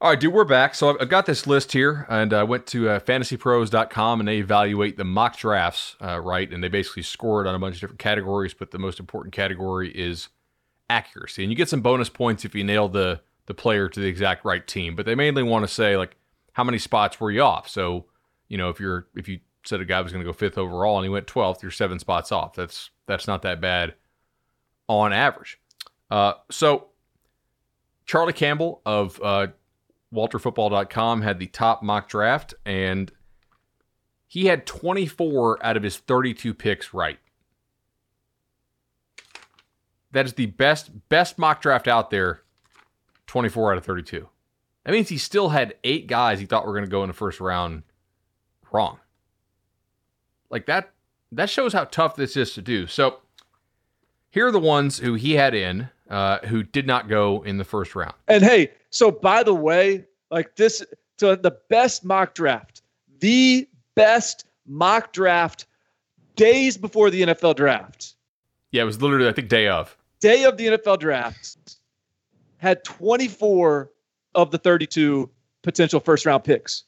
All right, dude, we're back. So I've got this list here, and I went to fantasypros.com, and they evaluate the mock drafts, right? And they basically scored on a bunch of different categories, but the most important category is accuracy. And you get some bonus points if you nail the player to the exact right team, but they mainly want to say, like, how many spots were you off? So, you know, if you said a guy was going to go 5th overall and he went 12th, you're 7 spots off. That's not that bad on average. So Charlie Campbell of WalterFootball.com had the top mock draft, and he had 24 out of his 32 picks right. That is the best mock draft out there, 24 out of 32. That means he still had 8 guys he thought were going to go in the first round wrong. Like that shows how tough this is to do. So here are the ones who he had in, who did not go in the first round. And hey, so by the way, like this, so the best mock draft days before the NFL draft. Yeah, it was literally, I think, day of the NFL draft, had 24 of the 32 potential first round picks.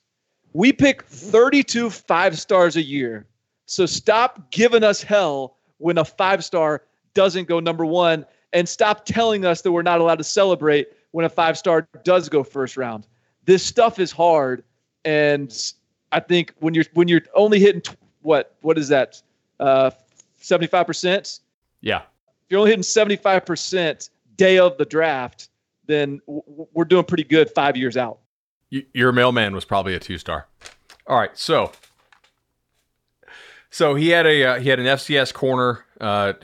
We pick 32 5-stars a year. So stop giving us hell when a 5-star doesn't go number one, and stop telling us that we're not allowed to celebrate when a 5-star does go first round. This stuff is hard, and I think when you're only hitting what is that, 75%? Yeah. If you're only hitting 75% day of the draft, then we're doing pretty good 5 years out. Your mailman was probably a 2-star. All right, so he had an FCS corner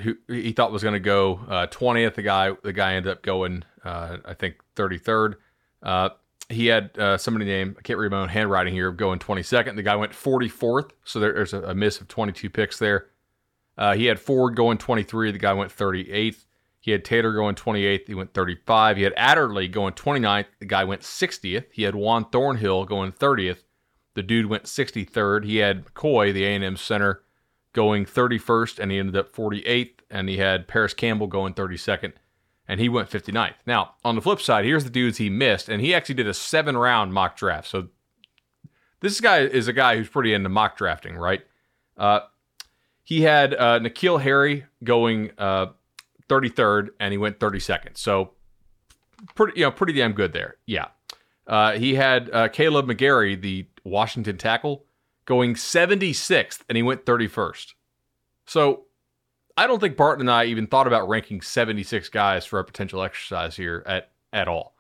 who he thought was going to go 20th. The guy ended up going, I think, 33rd. He had somebody named, I can't read my own handwriting here, going 22nd. The guy went 44th, so there's a miss of 22 picks there. He had Ford going 23. The guy went 38th. He had Taylor going 28th. He went 35. He had Adderley going 29th. The guy went 60th. He had Juan Thornhill going 30th. The dude went 63rd. He had McCoy, the A&M center, going 31st, and he ended up 48th. And he had Paris Campbell going 32nd, and he went 59th. Now, on the flip side, here's the dudes he missed, and he actually did a 7-round mock draft. So this guy is a guy who's pretty into mock drafting, right? He had N'Keal Harry going 33rd, and he went 32nd. So pretty damn good there. Yeah. He had Caleb McGarry, the Washington tackle, going 76th, and he went 31st. So I don't think Barton and I even thought about ranking 76 guys for a potential exercise here at all.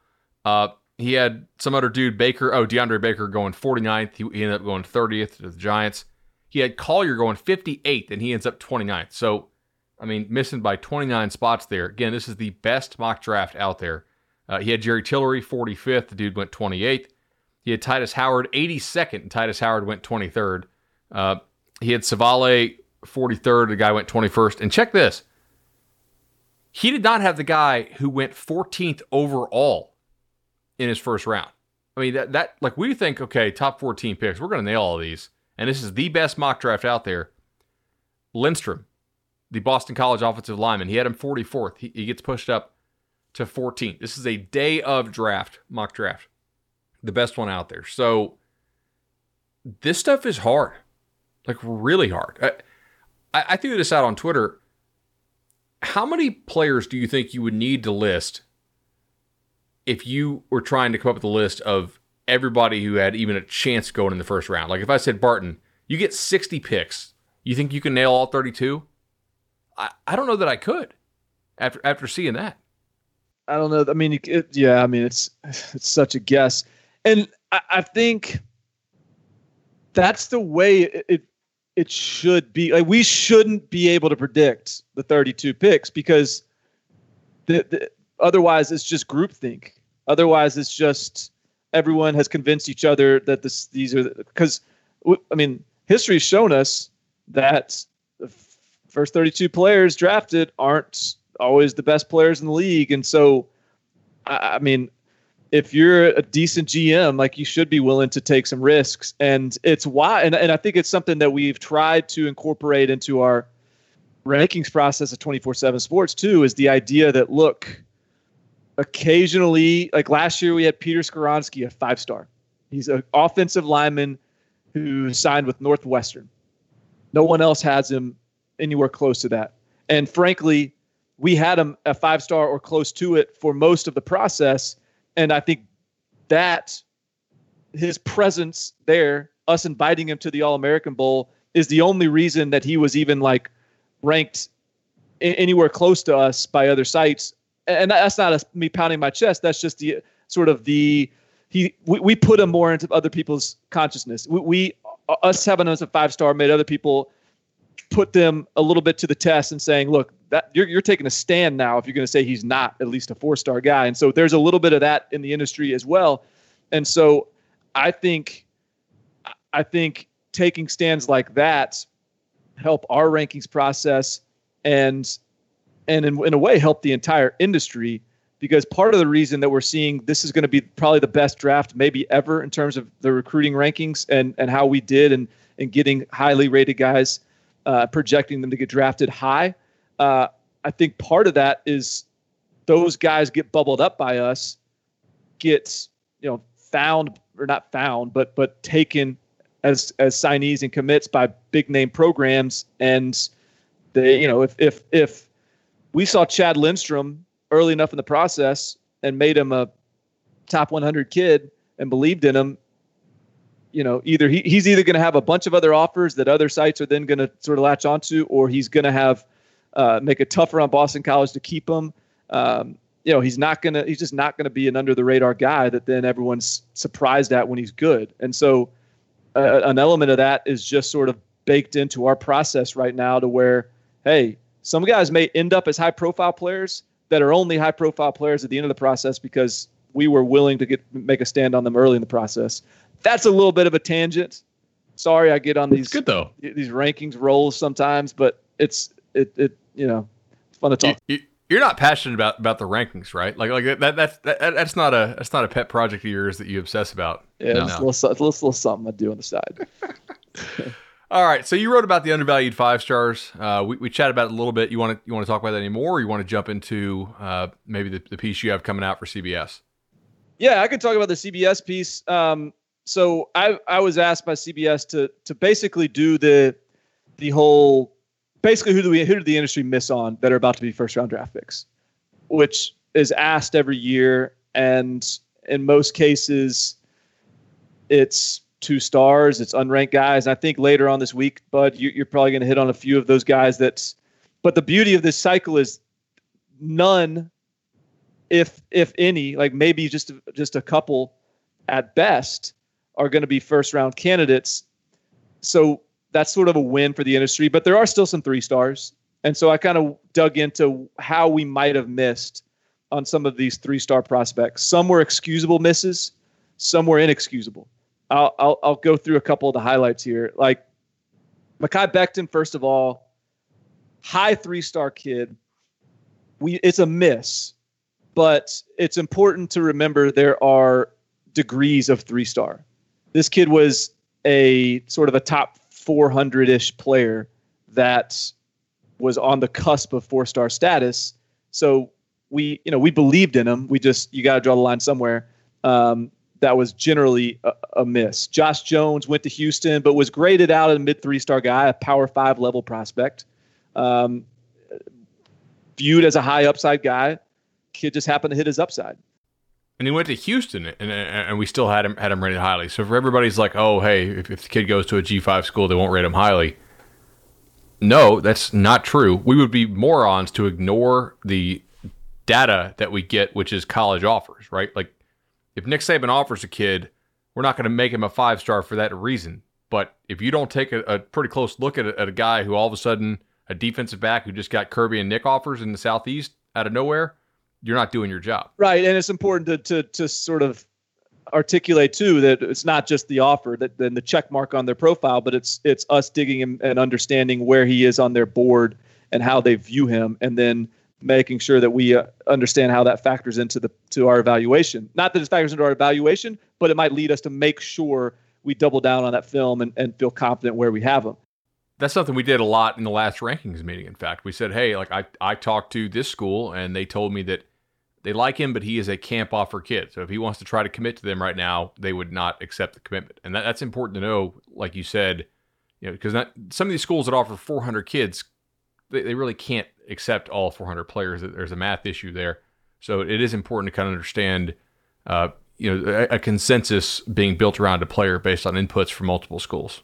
He had some other dude, Baker. Oh, DeAndre Baker going 49th. He ended up going 30th to the Giants. He had Collier going 58th, and he ends up 29th. So, I mean, missing by 29 spots there. Again, this is the best mock draft out there. He had Jerry Tillery 45th. The dude went 28th. He had Tytus Howard 82nd, and Tytus Howard went 23rd. He had Savale 43rd. The guy went 21st. And check this. He did not have the guy who went 14th overall in his first round. I mean, that like we think, okay, top 14 picks, we're going to nail all these. And this is the best mock draft out there. Lindstrom, the Boston College offensive lineman, he had him 44th. He gets pushed up to 14th. This is a day of draft, mock draft. The best one out there. So this stuff is hard, like really hard. I threw this out on Twitter. How many players do you think you would need to list if you were trying to come up with a list of everybody who had even a chance going in the first round? Like if I said, Barton, you get 60 picks. You think you can nail all 32? I don't know that I could after seeing that. I don't know. I mean, it's such a guess. And I think that's the way it should be. Like, we shouldn't be able to predict the 32 picks because otherwise it's just groupthink. Otherwise it's just everyone has convinced each other that these are because I mean history's shown us that the first 32 players drafted aren't always the best players in the league, and so I mean, if you're a decent GM, like you should be willing to take some risks. And it's why, and I think it's something that we've tried to incorporate into our rankings process of 24/7 Sports too, is the idea that, look, occasionally, like last year we had Peter Skoronski, a 5-star. He's an offensive lineman who signed with Northwestern. No one else has him anywhere close to that. And frankly, we had him a 5-star or close to it for most of the process. And I think that his presence there, us inviting him to the All-American Bowl, is the only reason that he was even like ranked anywhere close to us by other sites. And that's not me pounding my chest. That's just the sort of we put him more into other people's consciousness. Us having him as a 5-star made other people put them a little bit to the test and saying, look, that you're taking a stand now if you're going to say he's not at least a 4-star guy. And so there's a little bit of that in the industry as well. And so I think taking stands like that help our rankings process and in a way help the entire industry, because part of the reason that we're seeing this is going to be probably the best draft maybe ever in terms of the recruiting rankings and how we did and getting highly rated guys, projecting them to get drafted high. I think part of that is those guys get bubbled up by us, get but taken as signees and commits by big name programs. And they, if we saw Chad Lindstrom early enough in the process and made him a top 100 kid and believed in him, either he's either going to have a bunch of other offers that other sites are then going to sort of latch onto, or he's going to have make it tougher on Boston College to keep him. He's just not going to be an under the radar guy that then everyone's surprised at when he's good. And so an element of that is just sort of baked into our process right now to where, hey, some guys may end up as high profile players that are only high profile players at the end of the process because we were willing to make a stand on them early in the process. That's a little bit of a tangent. Sorry, I get on these good though. These rankings rolls sometimes, but it's fun to talk. You're not passionate about the rankings, right? Like that's not a pet project of yours that you obsess about. Yeah, no. It's a little something I do on the side. All right, so you wrote about the undervalued 5-stars. We chatted about it a little bit. You want to talk about that anymore, or you want to jump into maybe the piece you have coming out for CBS? Yeah, I could talk about the CBS piece. So I was asked by CBS to basically do the whole basically who did the industry miss on that are about to be first round draft picks, which is asked every year, and in most cases it's 2 stars, it's unranked guys. And I think later on this week, Bud, you're probably going to hit on a few of those guys. But the beauty of this cycle is none if any, like maybe just a couple at best are going to be first round candidates. So that's sort of a win for the industry, but there are still some 3 stars. And so I kind of dug into how we might have missed on some of these 3-star prospects. Some were excusable misses, some were inexcusable. I'll go through a couple of the highlights here. Like Mekhi Becton, first of all, high 3-star kid. It's a miss, but it's important to remember there are degrees of 3-star. This kid was a sort of a top 400-ish player that was on the cusp of 4-star status. So we believed in him. You got to draw the line somewhere. That was generally a miss. Josh Jones went to Houston, but was graded out as a mid 3-star guy, a power 5 level prospect, viewed as a high upside guy. Kid just happened to hit his upside. And he went to Houston, and we still had him rated highly. So for everybody's like, oh, hey, if the kid goes to a G5 school, they won't rate him highly. No, that's not true. We would be morons to ignore the data that we get, which is college offers, right? Like, if Nick Saban offers a kid, we're not going to make him a 5-star for that reason. But if you don't take a pretty close look at a guy who all of a sudden, a defensive back who just got Kirby and Nick offers in the Southeast out of nowhere, you're not doing your job. Right, and it's important to sort of articulate, too, that it's not just the offer and the check mark on their profile, but it's us digging and understanding where he is on their board and how they view him, and then making sure that we understand how that factors into our evaluation. Not that it factors into our evaluation, but it might lead us to make sure we double down on that film and feel confident where we have them. That's something we did a lot in the last rankings meeting. In fact, we said, hey, like I talked to this school and they told me that they like him, but he is a camp offer kid. So if he wants to try to commit to them right now, they would not accept the commitment. And that's important to know, like you said, because some of these schools that offer 400 kids, they really can't accept all 400 players. There's a math issue there. So it is important to kind of understand, a consensus being built around a player based on inputs from multiple schools.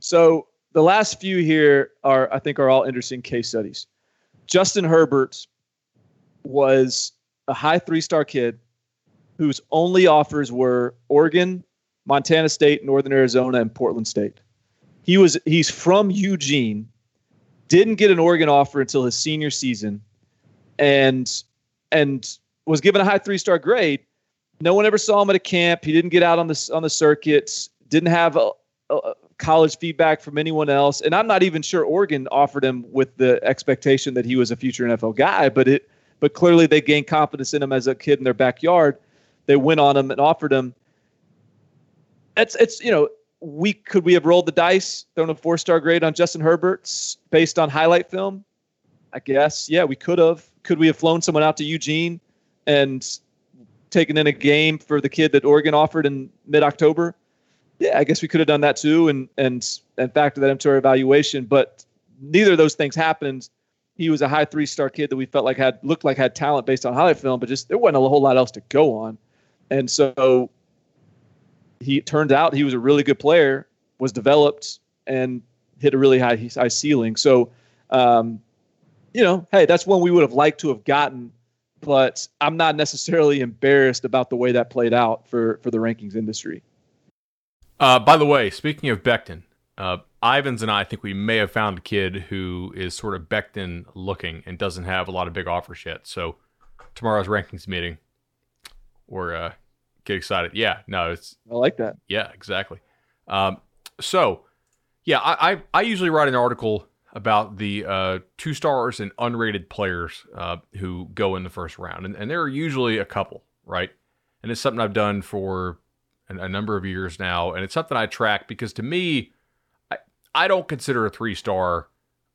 So the last few here I think are all interesting case studies. Justin Herbert was a high 3-star kid whose only offers were Oregon, Montana State, Northern Arizona, and Portland State. He's from Eugene, didn't get an Oregon offer until his senior season, and was given a high 3-star grade. No one ever saw him at a camp. He didn't get out on the circuit, didn't have a college feedback from anyone else. And I'm not even sure Oregon offered him with the expectation that he was a future NFL guy, but clearly they gained confidence in him as a kid in their backyard. They went on him and offered him. We have rolled the dice, thrown a 4-star grade on Justin Herbert based on highlight film? I guess, yeah, we could have. Could we have flown someone out to Eugene and taken in a game for the kid that Oregon offered in mid-October? Yeah, I guess we could have done that too and factor that into our evaluation. But neither of those things happened. He was a high 3-star kid that we felt like had talent based on highlight film, but just there wasn't a whole lot else to go on. And so he turned out he was a really good player, was developed, and hit a really high ceiling. So, hey, that's one we would have liked to have gotten, but I'm not necessarily embarrassed about the way that played out for the rankings industry. By the way, speaking of Becton, Ivans and I think we may have found a kid who is sort of Becton looking and doesn't have a lot of big offers yet. So tomorrow's rankings meeting, or get excited. Yeah, no, I like that. Yeah, exactly. I usually write an article about the 2-stars and unrated players who go in the first round. And there are usually a couple, right? And it's something I've done for a number of years now. And it's something I track because to me, I don't consider a 3-star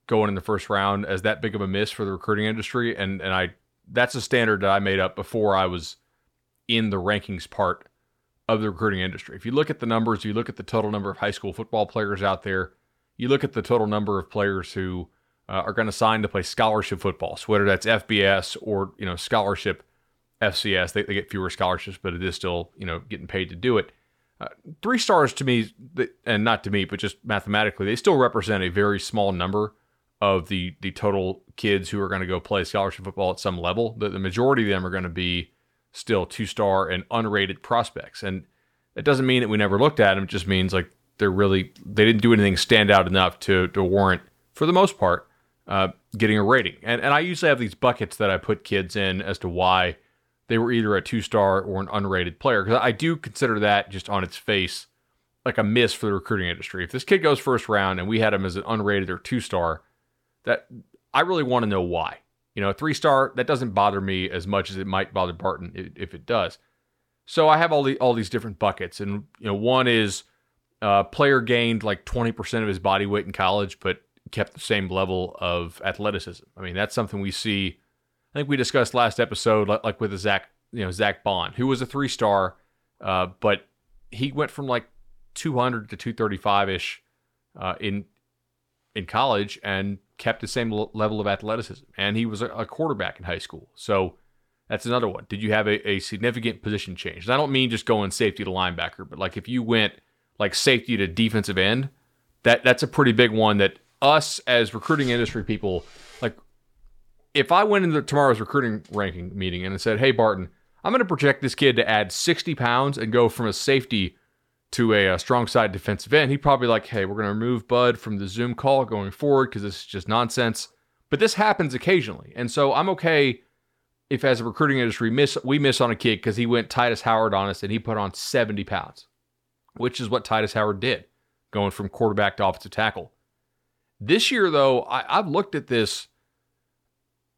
going in the first round as that big of a miss for the recruiting industry. And that's a standard that I made up before I was in the rankings part of the recruiting industry. If you look at the numbers, you look at the total number of high school football players out there, you look at the total number of players who are going to sign to play scholarship football. So whether that's FBS or, scholarship FCS, they get fewer scholarships, but it is still, getting paid to do it. 3 stars to me, and not to me, but just mathematically, they still represent a very small number of the total kids who are going to go play scholarship football at some level. The majority of them are going to be still two-star and unrated prospects. And it doesn't mean that we never looked at them. It just means like they didn't do anything stand out enough to warrant, for the most part, getting a rating. And I usually have these buckets that I put kids in as to why they were either a two-star or an unrated player, because I do consider that just on its face like a miss for the recruiting industry. If this kid goes first round and we had him as an unrated or two-star, that I really want to know why. You know, a three-star, that doesn't bother me as much as it might bother Barton if it does. So I have all these different buckets, and you know, one is player gained like 20% of his body weight in college, but kept the same level of athleticism. I mean, that's something we see. I think we discussed last episode, like with Zach Bond, who was a three-star, but he went from like 200 to 235 ish in college and kept the same level of athleticism. And he was a quarterback in high school, so. That's another one. Did you have a significant position change? And I don't mean just going safety to linebacker, but like if you went like safety to defensive end, that's a pretty big one that us as recruiting industry people, like if I went into tomorrow's recruiting ranking meeting and I said, hey, Barton, I'm going to project this kid to add 60 pounds and go from a safety to a strong side defensive end, he'd probably like, hey, we're going to remove Bud from the Zoom call going forward because this is just nonsense. But this happens occasionally. And so I'm okay if as a recruiting industry, we miss on a kid because he went Tytus Howard on us and he put on 70 pounds, which is what Tytus Howard did, going from quarterback to offensive tackle. This year, though, I've looked at this,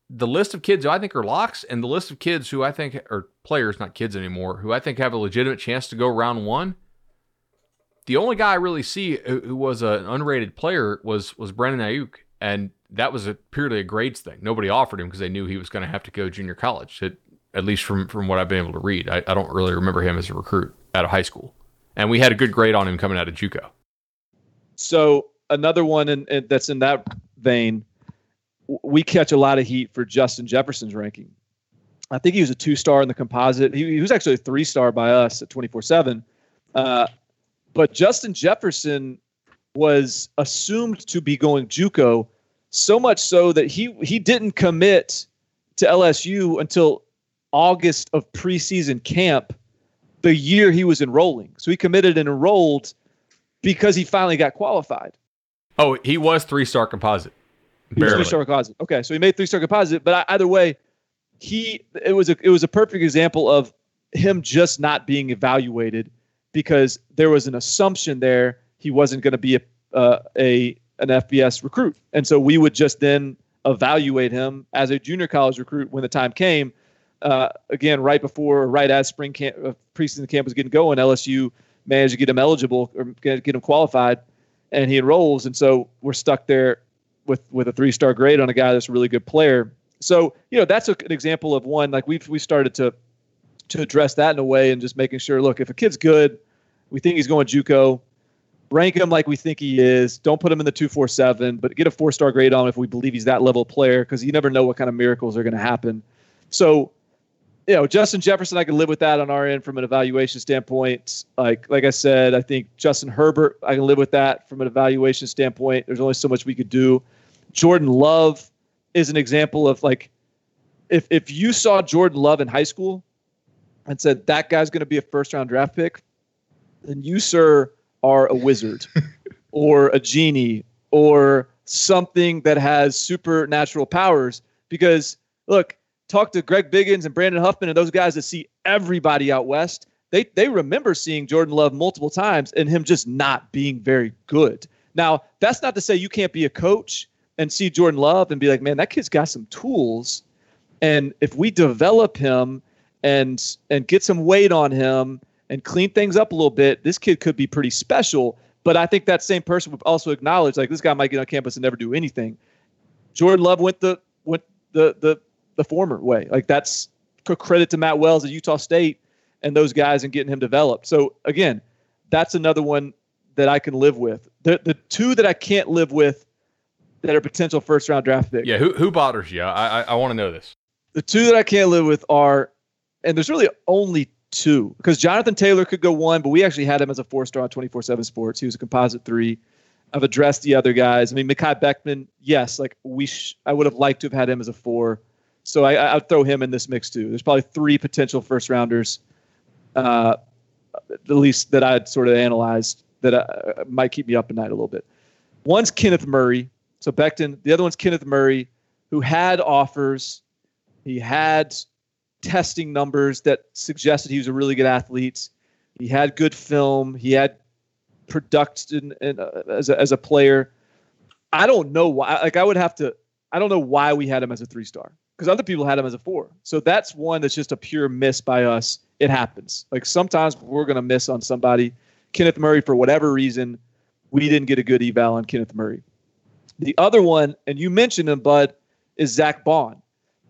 the list of kids who I think are locks and the list of kids who I think are players, not kids anymore, who I think have a legitimate chance to go round one. The only guy I really see who was an unrated player was Brandon Ayuk, and that was purely a grades thing. Nobody offered him because they knew he was going to have to go junior college, at least from what I've been able to read. I don't really remember him as a recruit out of high school. And we had a good grade on him coming out of JUCO. So another one that's in that vein, we catch a lot of heat for Justin Jefferson's ranking. I think he was a two-star in the composite. He was actually a three-star by us at 24/7. But Justin Jefferson was assumed to be going JUCO, so much so that he didn't commit to LSU until August of preseason camp, the year he was enrolling. So he committed and enrolled because he finally got qualified. Oh, he was three-star composite. He was three-star composite. Okay, so he made three-star composite. But either way, it was a perfect example of him just not being evaluated because there was an assumption there he wasn't going to be an FBS recruit. And so we would just then evaluate him as a junior college recruit when the time came. Again, right as spring camp, preseason camp was getting going, LSU managed to get him eligible or get him qualified, and he enrolls. And so we're stuck there with a three-star grade on a guy that's a really good player. So, you know, that's an example of one, like we started to address that in a way and just making sure, look, if a kid's good, we think he's going JUCO, rank him like we think he is. Don't put him in the 247, but get a four-star grade on him if we believe he's that level player, because you never know what kind of miracles are going to happen. So, you know, Justin Jefferson, I can live with that on our end from an evaluation standpoint. Like I said, I think Justin Herbert, I can live with that from an evaluation standpoint. There's only so much we could do. Jordan Love is an example of, like, if you saw Jordan Love in high school and said, that guy's going to be a first-round draft pick, then you, sir, are a wizard or a genie or something that has supernatural powers. Because, look, talk to Greg Biggins and Brandon Huffman and those guys that see everybody out west. They remember seeing Jordan Love multiple times and him just not being very good. Now, that's not to say you can't be a coach and see Jordan Love and be like, man, that kid's got some tools. And if we develop him and get some weight on him and clean things up a little bit, this kid could be pretty special. But I think that same person would also acknowledge, like, this guy might get on campus and never do anything. Jordan Love went the former way. Like, that's a credit to Matt Wells at Utah State and those guys and getting him developed. So again, that's another one that I can live with. The two that I can't live with that are potential first round draft picks. Yeah, who bothers you? I want to know this. The two that I can't live with are, and there's really only two, because Jonathan Taylor could go one, but we actually had him as a four-star on 24/7 Sports. He was a composite three. I've addressed the other guys. I mean, Mekhi Becton, yes, like I would have liked to have had him as a 4. So I'd throw him in this mix too. There's probably 3 potential first rounders, at least that I'd sort of analyzed that might keep me up at night a little bit. One's Kenneth Murray. So Becton, the other one's Kenneth Murray, who had offers. He had testing numbers that suggested he was a really good athlete. He had good film. He had production as a player. I don't know why. Like I don't know why we had him as a 3-star because other people had him as a 4. So that's one that's just a pure miss by us. It happens. Like sometimes we're going to miss on somebody. Kenneth Murray, for whatever reason, we didn't get a good eval on Kenneth Murray. The other one, and you mentioned him, Bud, is Zach Bond.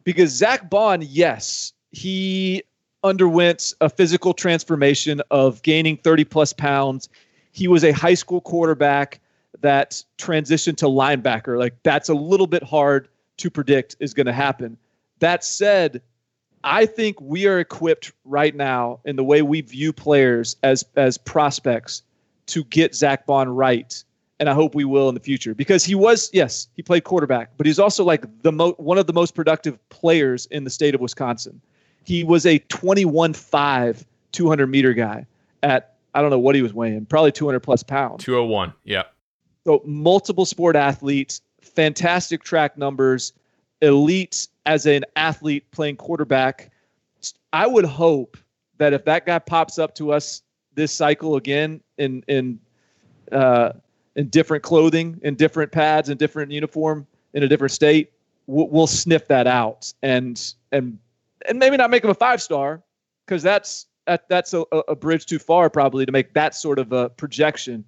Because Zach Bond, yes, he underwent a physical transformation of gaining 30-plus pounds. He was a high school quarterback that transitioned to linebacker. Like, that's a little bit hard to predict is going to happen. That said, I think we are equipped right now in the way we view players as prospects to get Zach Bond right. And I hope we will in the future because he was, yes, he played quarterback, but he's also like one of the most productive players in the state of Wisconsin. He was a 21.5 200-meter guy at, I don't know what he was weighing, probably 200-plus pounds. 201, yeah. So multiple sport athletes, fantastic track numbers, elite as an athlete playing quarterback. I would hope that if that guy pops up to us this cycle again in different clothing, in different pads, in different uniform, in a different state, we'll sniff that out and maybe not make him a 5-star because that's a bridge too far probably to make that sort of a projection,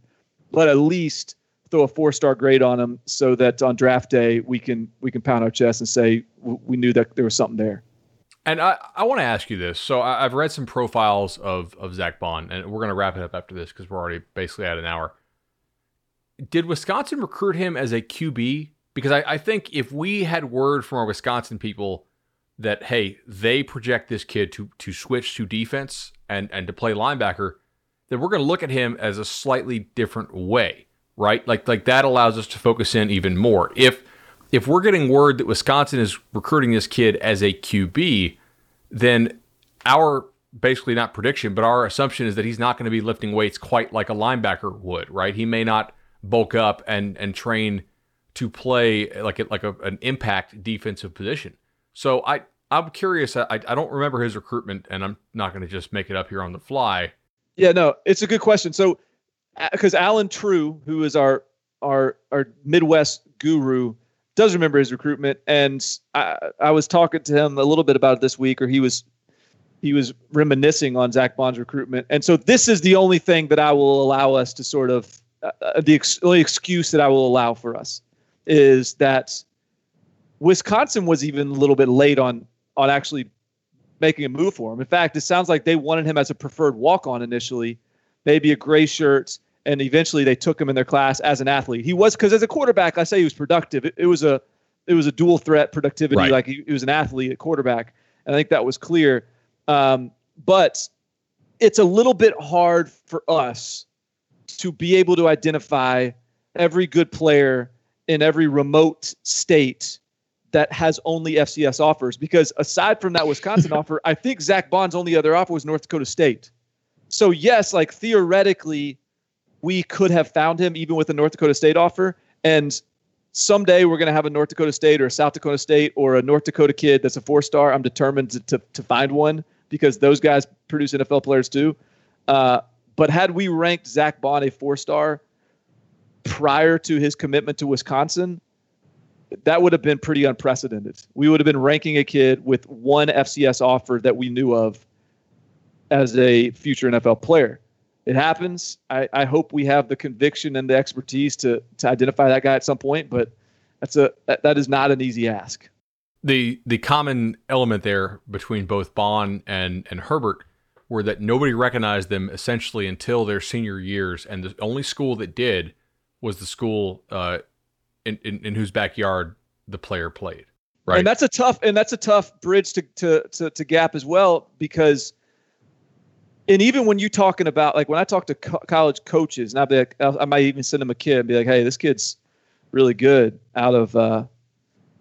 but at least throw a 4-star grade on him so that on draft day we can pound our chest and say we knew that there was something there. And I want to ask you this. So I've read some profiles of Zach Bond, and we're going to wrap it up after this because we're already basically at an hour. Did Wisconsin recruit him as a QB? Because I think if we had word from our Wisconsin people that, hey, they project this kid to switch to defense and to play linebacker, then we're going to look at him as a slightly different way, right? Like that allows us to focus in even more. If we're getting word that Wisconsin is recruiting this kid as a QB, then our basically not prediction, but our assumption is that he's not going to be lifting weights quite like a linebacker would, right? He may not bulk up and train to play like an impact defensive position. So I'm curious. I don't remember his recruitment, and I'm not going to just make it up here on the fly. Yeah, no, it's a good question. So because Alan True, who is our Midwest guru, does remember his recruitment, and I was talking to him a little bit about it this week, or he was reminiscing on Zach Bond's recruitment, and so this is the only thing that I will allow us to sort of. The only excuse that I will allow for us is that Wisconsin was even a little bit late on actually making a move for him. In fact, it sounds like they wanted him as a preferred walk-on initially, maybe a gray shirt, and eventually they took him in their class as an athlete. He was, because as a quarterback, I say he was productive. It was a dual threat productivity. Right. Like he was an athlete at quarterback. And I think that was clear. But it's a little bit hard for us to be able to identify every good player in every remote state that has only FCS offers. Because aside from that Wisconsin offer, I think Zach Bond's only other offer was North Dakota State. So yes, like theoretically, we could have found him even with a North Dakota State offer. And someday we're going to have a North Dakota State or a South Dakota State or a North Dakota kid that's a 4-star. I'm determined to find one because those guys produce NFL players too. But had we ranked Zach Bond a 4-star prior to his commitment to Wisconsin, that would have been pretty unprecedented. We would have been ranking a kid with one FCS offer that we knew of as a future NFL player. It happens. I hope we have the conviction and the expertise to identify that guy at some point, but that is not an easy ask. The common element there between both Bond and Herbert were that nobody recognized them essentially until their senior years, and the only school that did was the school in whose backyard the player played. Right, and that's a tough bridge to gap as well, because And even when you're talking about, like when I talk to college coaches, and I'll be like, I might even send them a kid and be like, hey, this kid's really good out of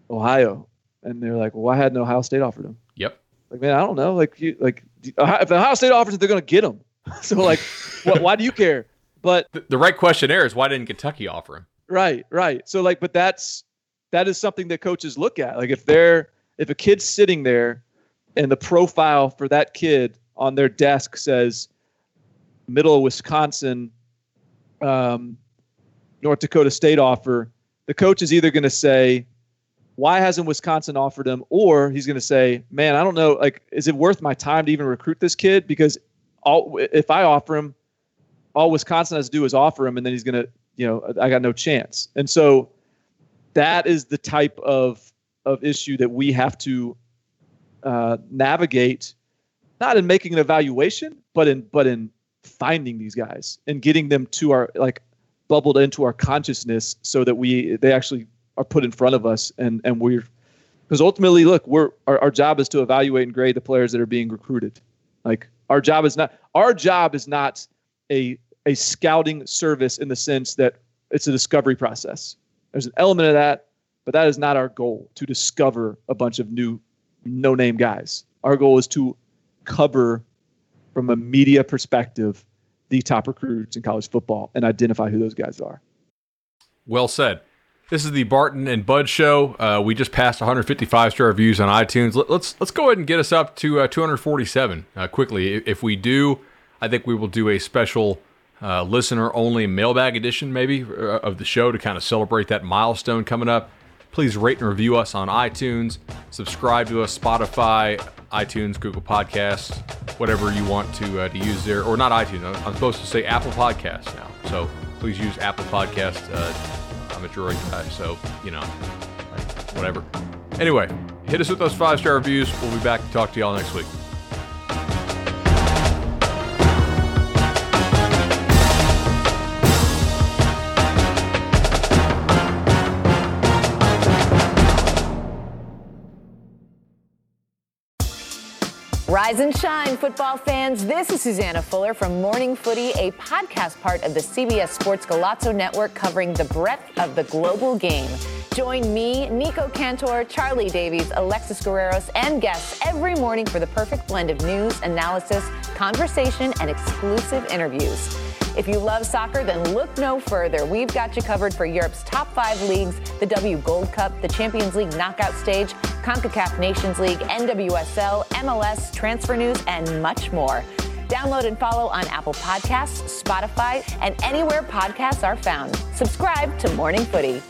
Ohio. And they're like, well, why hadn't Ohio State offered him? Yep. Like, man, I don't know. Like, if Ohio State offers it, they're going to get him. So, like, why do you care? But the right question there is, why didn't Kentucky offer him? Right. So, like, but that is something that coaches look at. Like, if a kid's sitting there and the profile for that kid on their desk says middle of Wisconsin, North Dakota State offer, the coach is either going to say, why hasn't Wisconsin offered him? Or he's going to say, man, I don't know. Like, is it worth my time to even recruit this kid? Because if I offer him, all Wisconsin has to do is offer him. And then he's going to, I got no chance. And so that is the type of issue that we have to navigate, not in making an evaluation, but in finding these guys and getting them to our, like, bubbled into our consciousness so that they actually are put in front of us. And we're, because ultimately, look, our job is to evaluate and grade the players that are being recruited. Like, our job is not a scouting service in the sense that it's a discovery process. There's an element of that, but that is not our goal to discover a bunch of new no-name guys. Our goal is to cover from a media perspective the top recruits in college football and identify who those guys are. Well said. This is the Barton and Bud Show. We just passed 155 star reviews on iTunes. Let's go ahead and get us up to 247 quickly. If we do, I think we will do a special listener-only mailbag edition, maybe, of the show to kind of celebrate that milestone coming up. Please rate and review us on iTunes. Subscribe to us, Spotify, iTunes, Google Podcasts, whatever you want to use there. Or not iTunes. I'm supposed to say Apple Podcasts now. So please use Apple Podcasts. I'm a Droid guy, so, whatever. Anyway, hit us with those 5-star reviews. We'll be back to talk to y'all next week. Rise and shine, football fans. This is Susanna Fuller from Morning Footy, a podcast part of the CBS Sports Galazzo Network covering the breadth of the global game. Join me, Nico Cantor, Charlie Davies, Alexis Guerreros, and guests every morning for the perfect blend of news, analysis, conversation, and exclusive interviews. If you love soccer, then look no further. We've got you covered for Europe's top 5 leagues, the W Gold Cup, the Champions League knockout stage, CONCACAF Nations League, NWSL, MLS, transfer news, and much more. Download and follow on Apple Podcasts, Spotify, and anywhere podcasts are found. Subscribe to Morning Footy.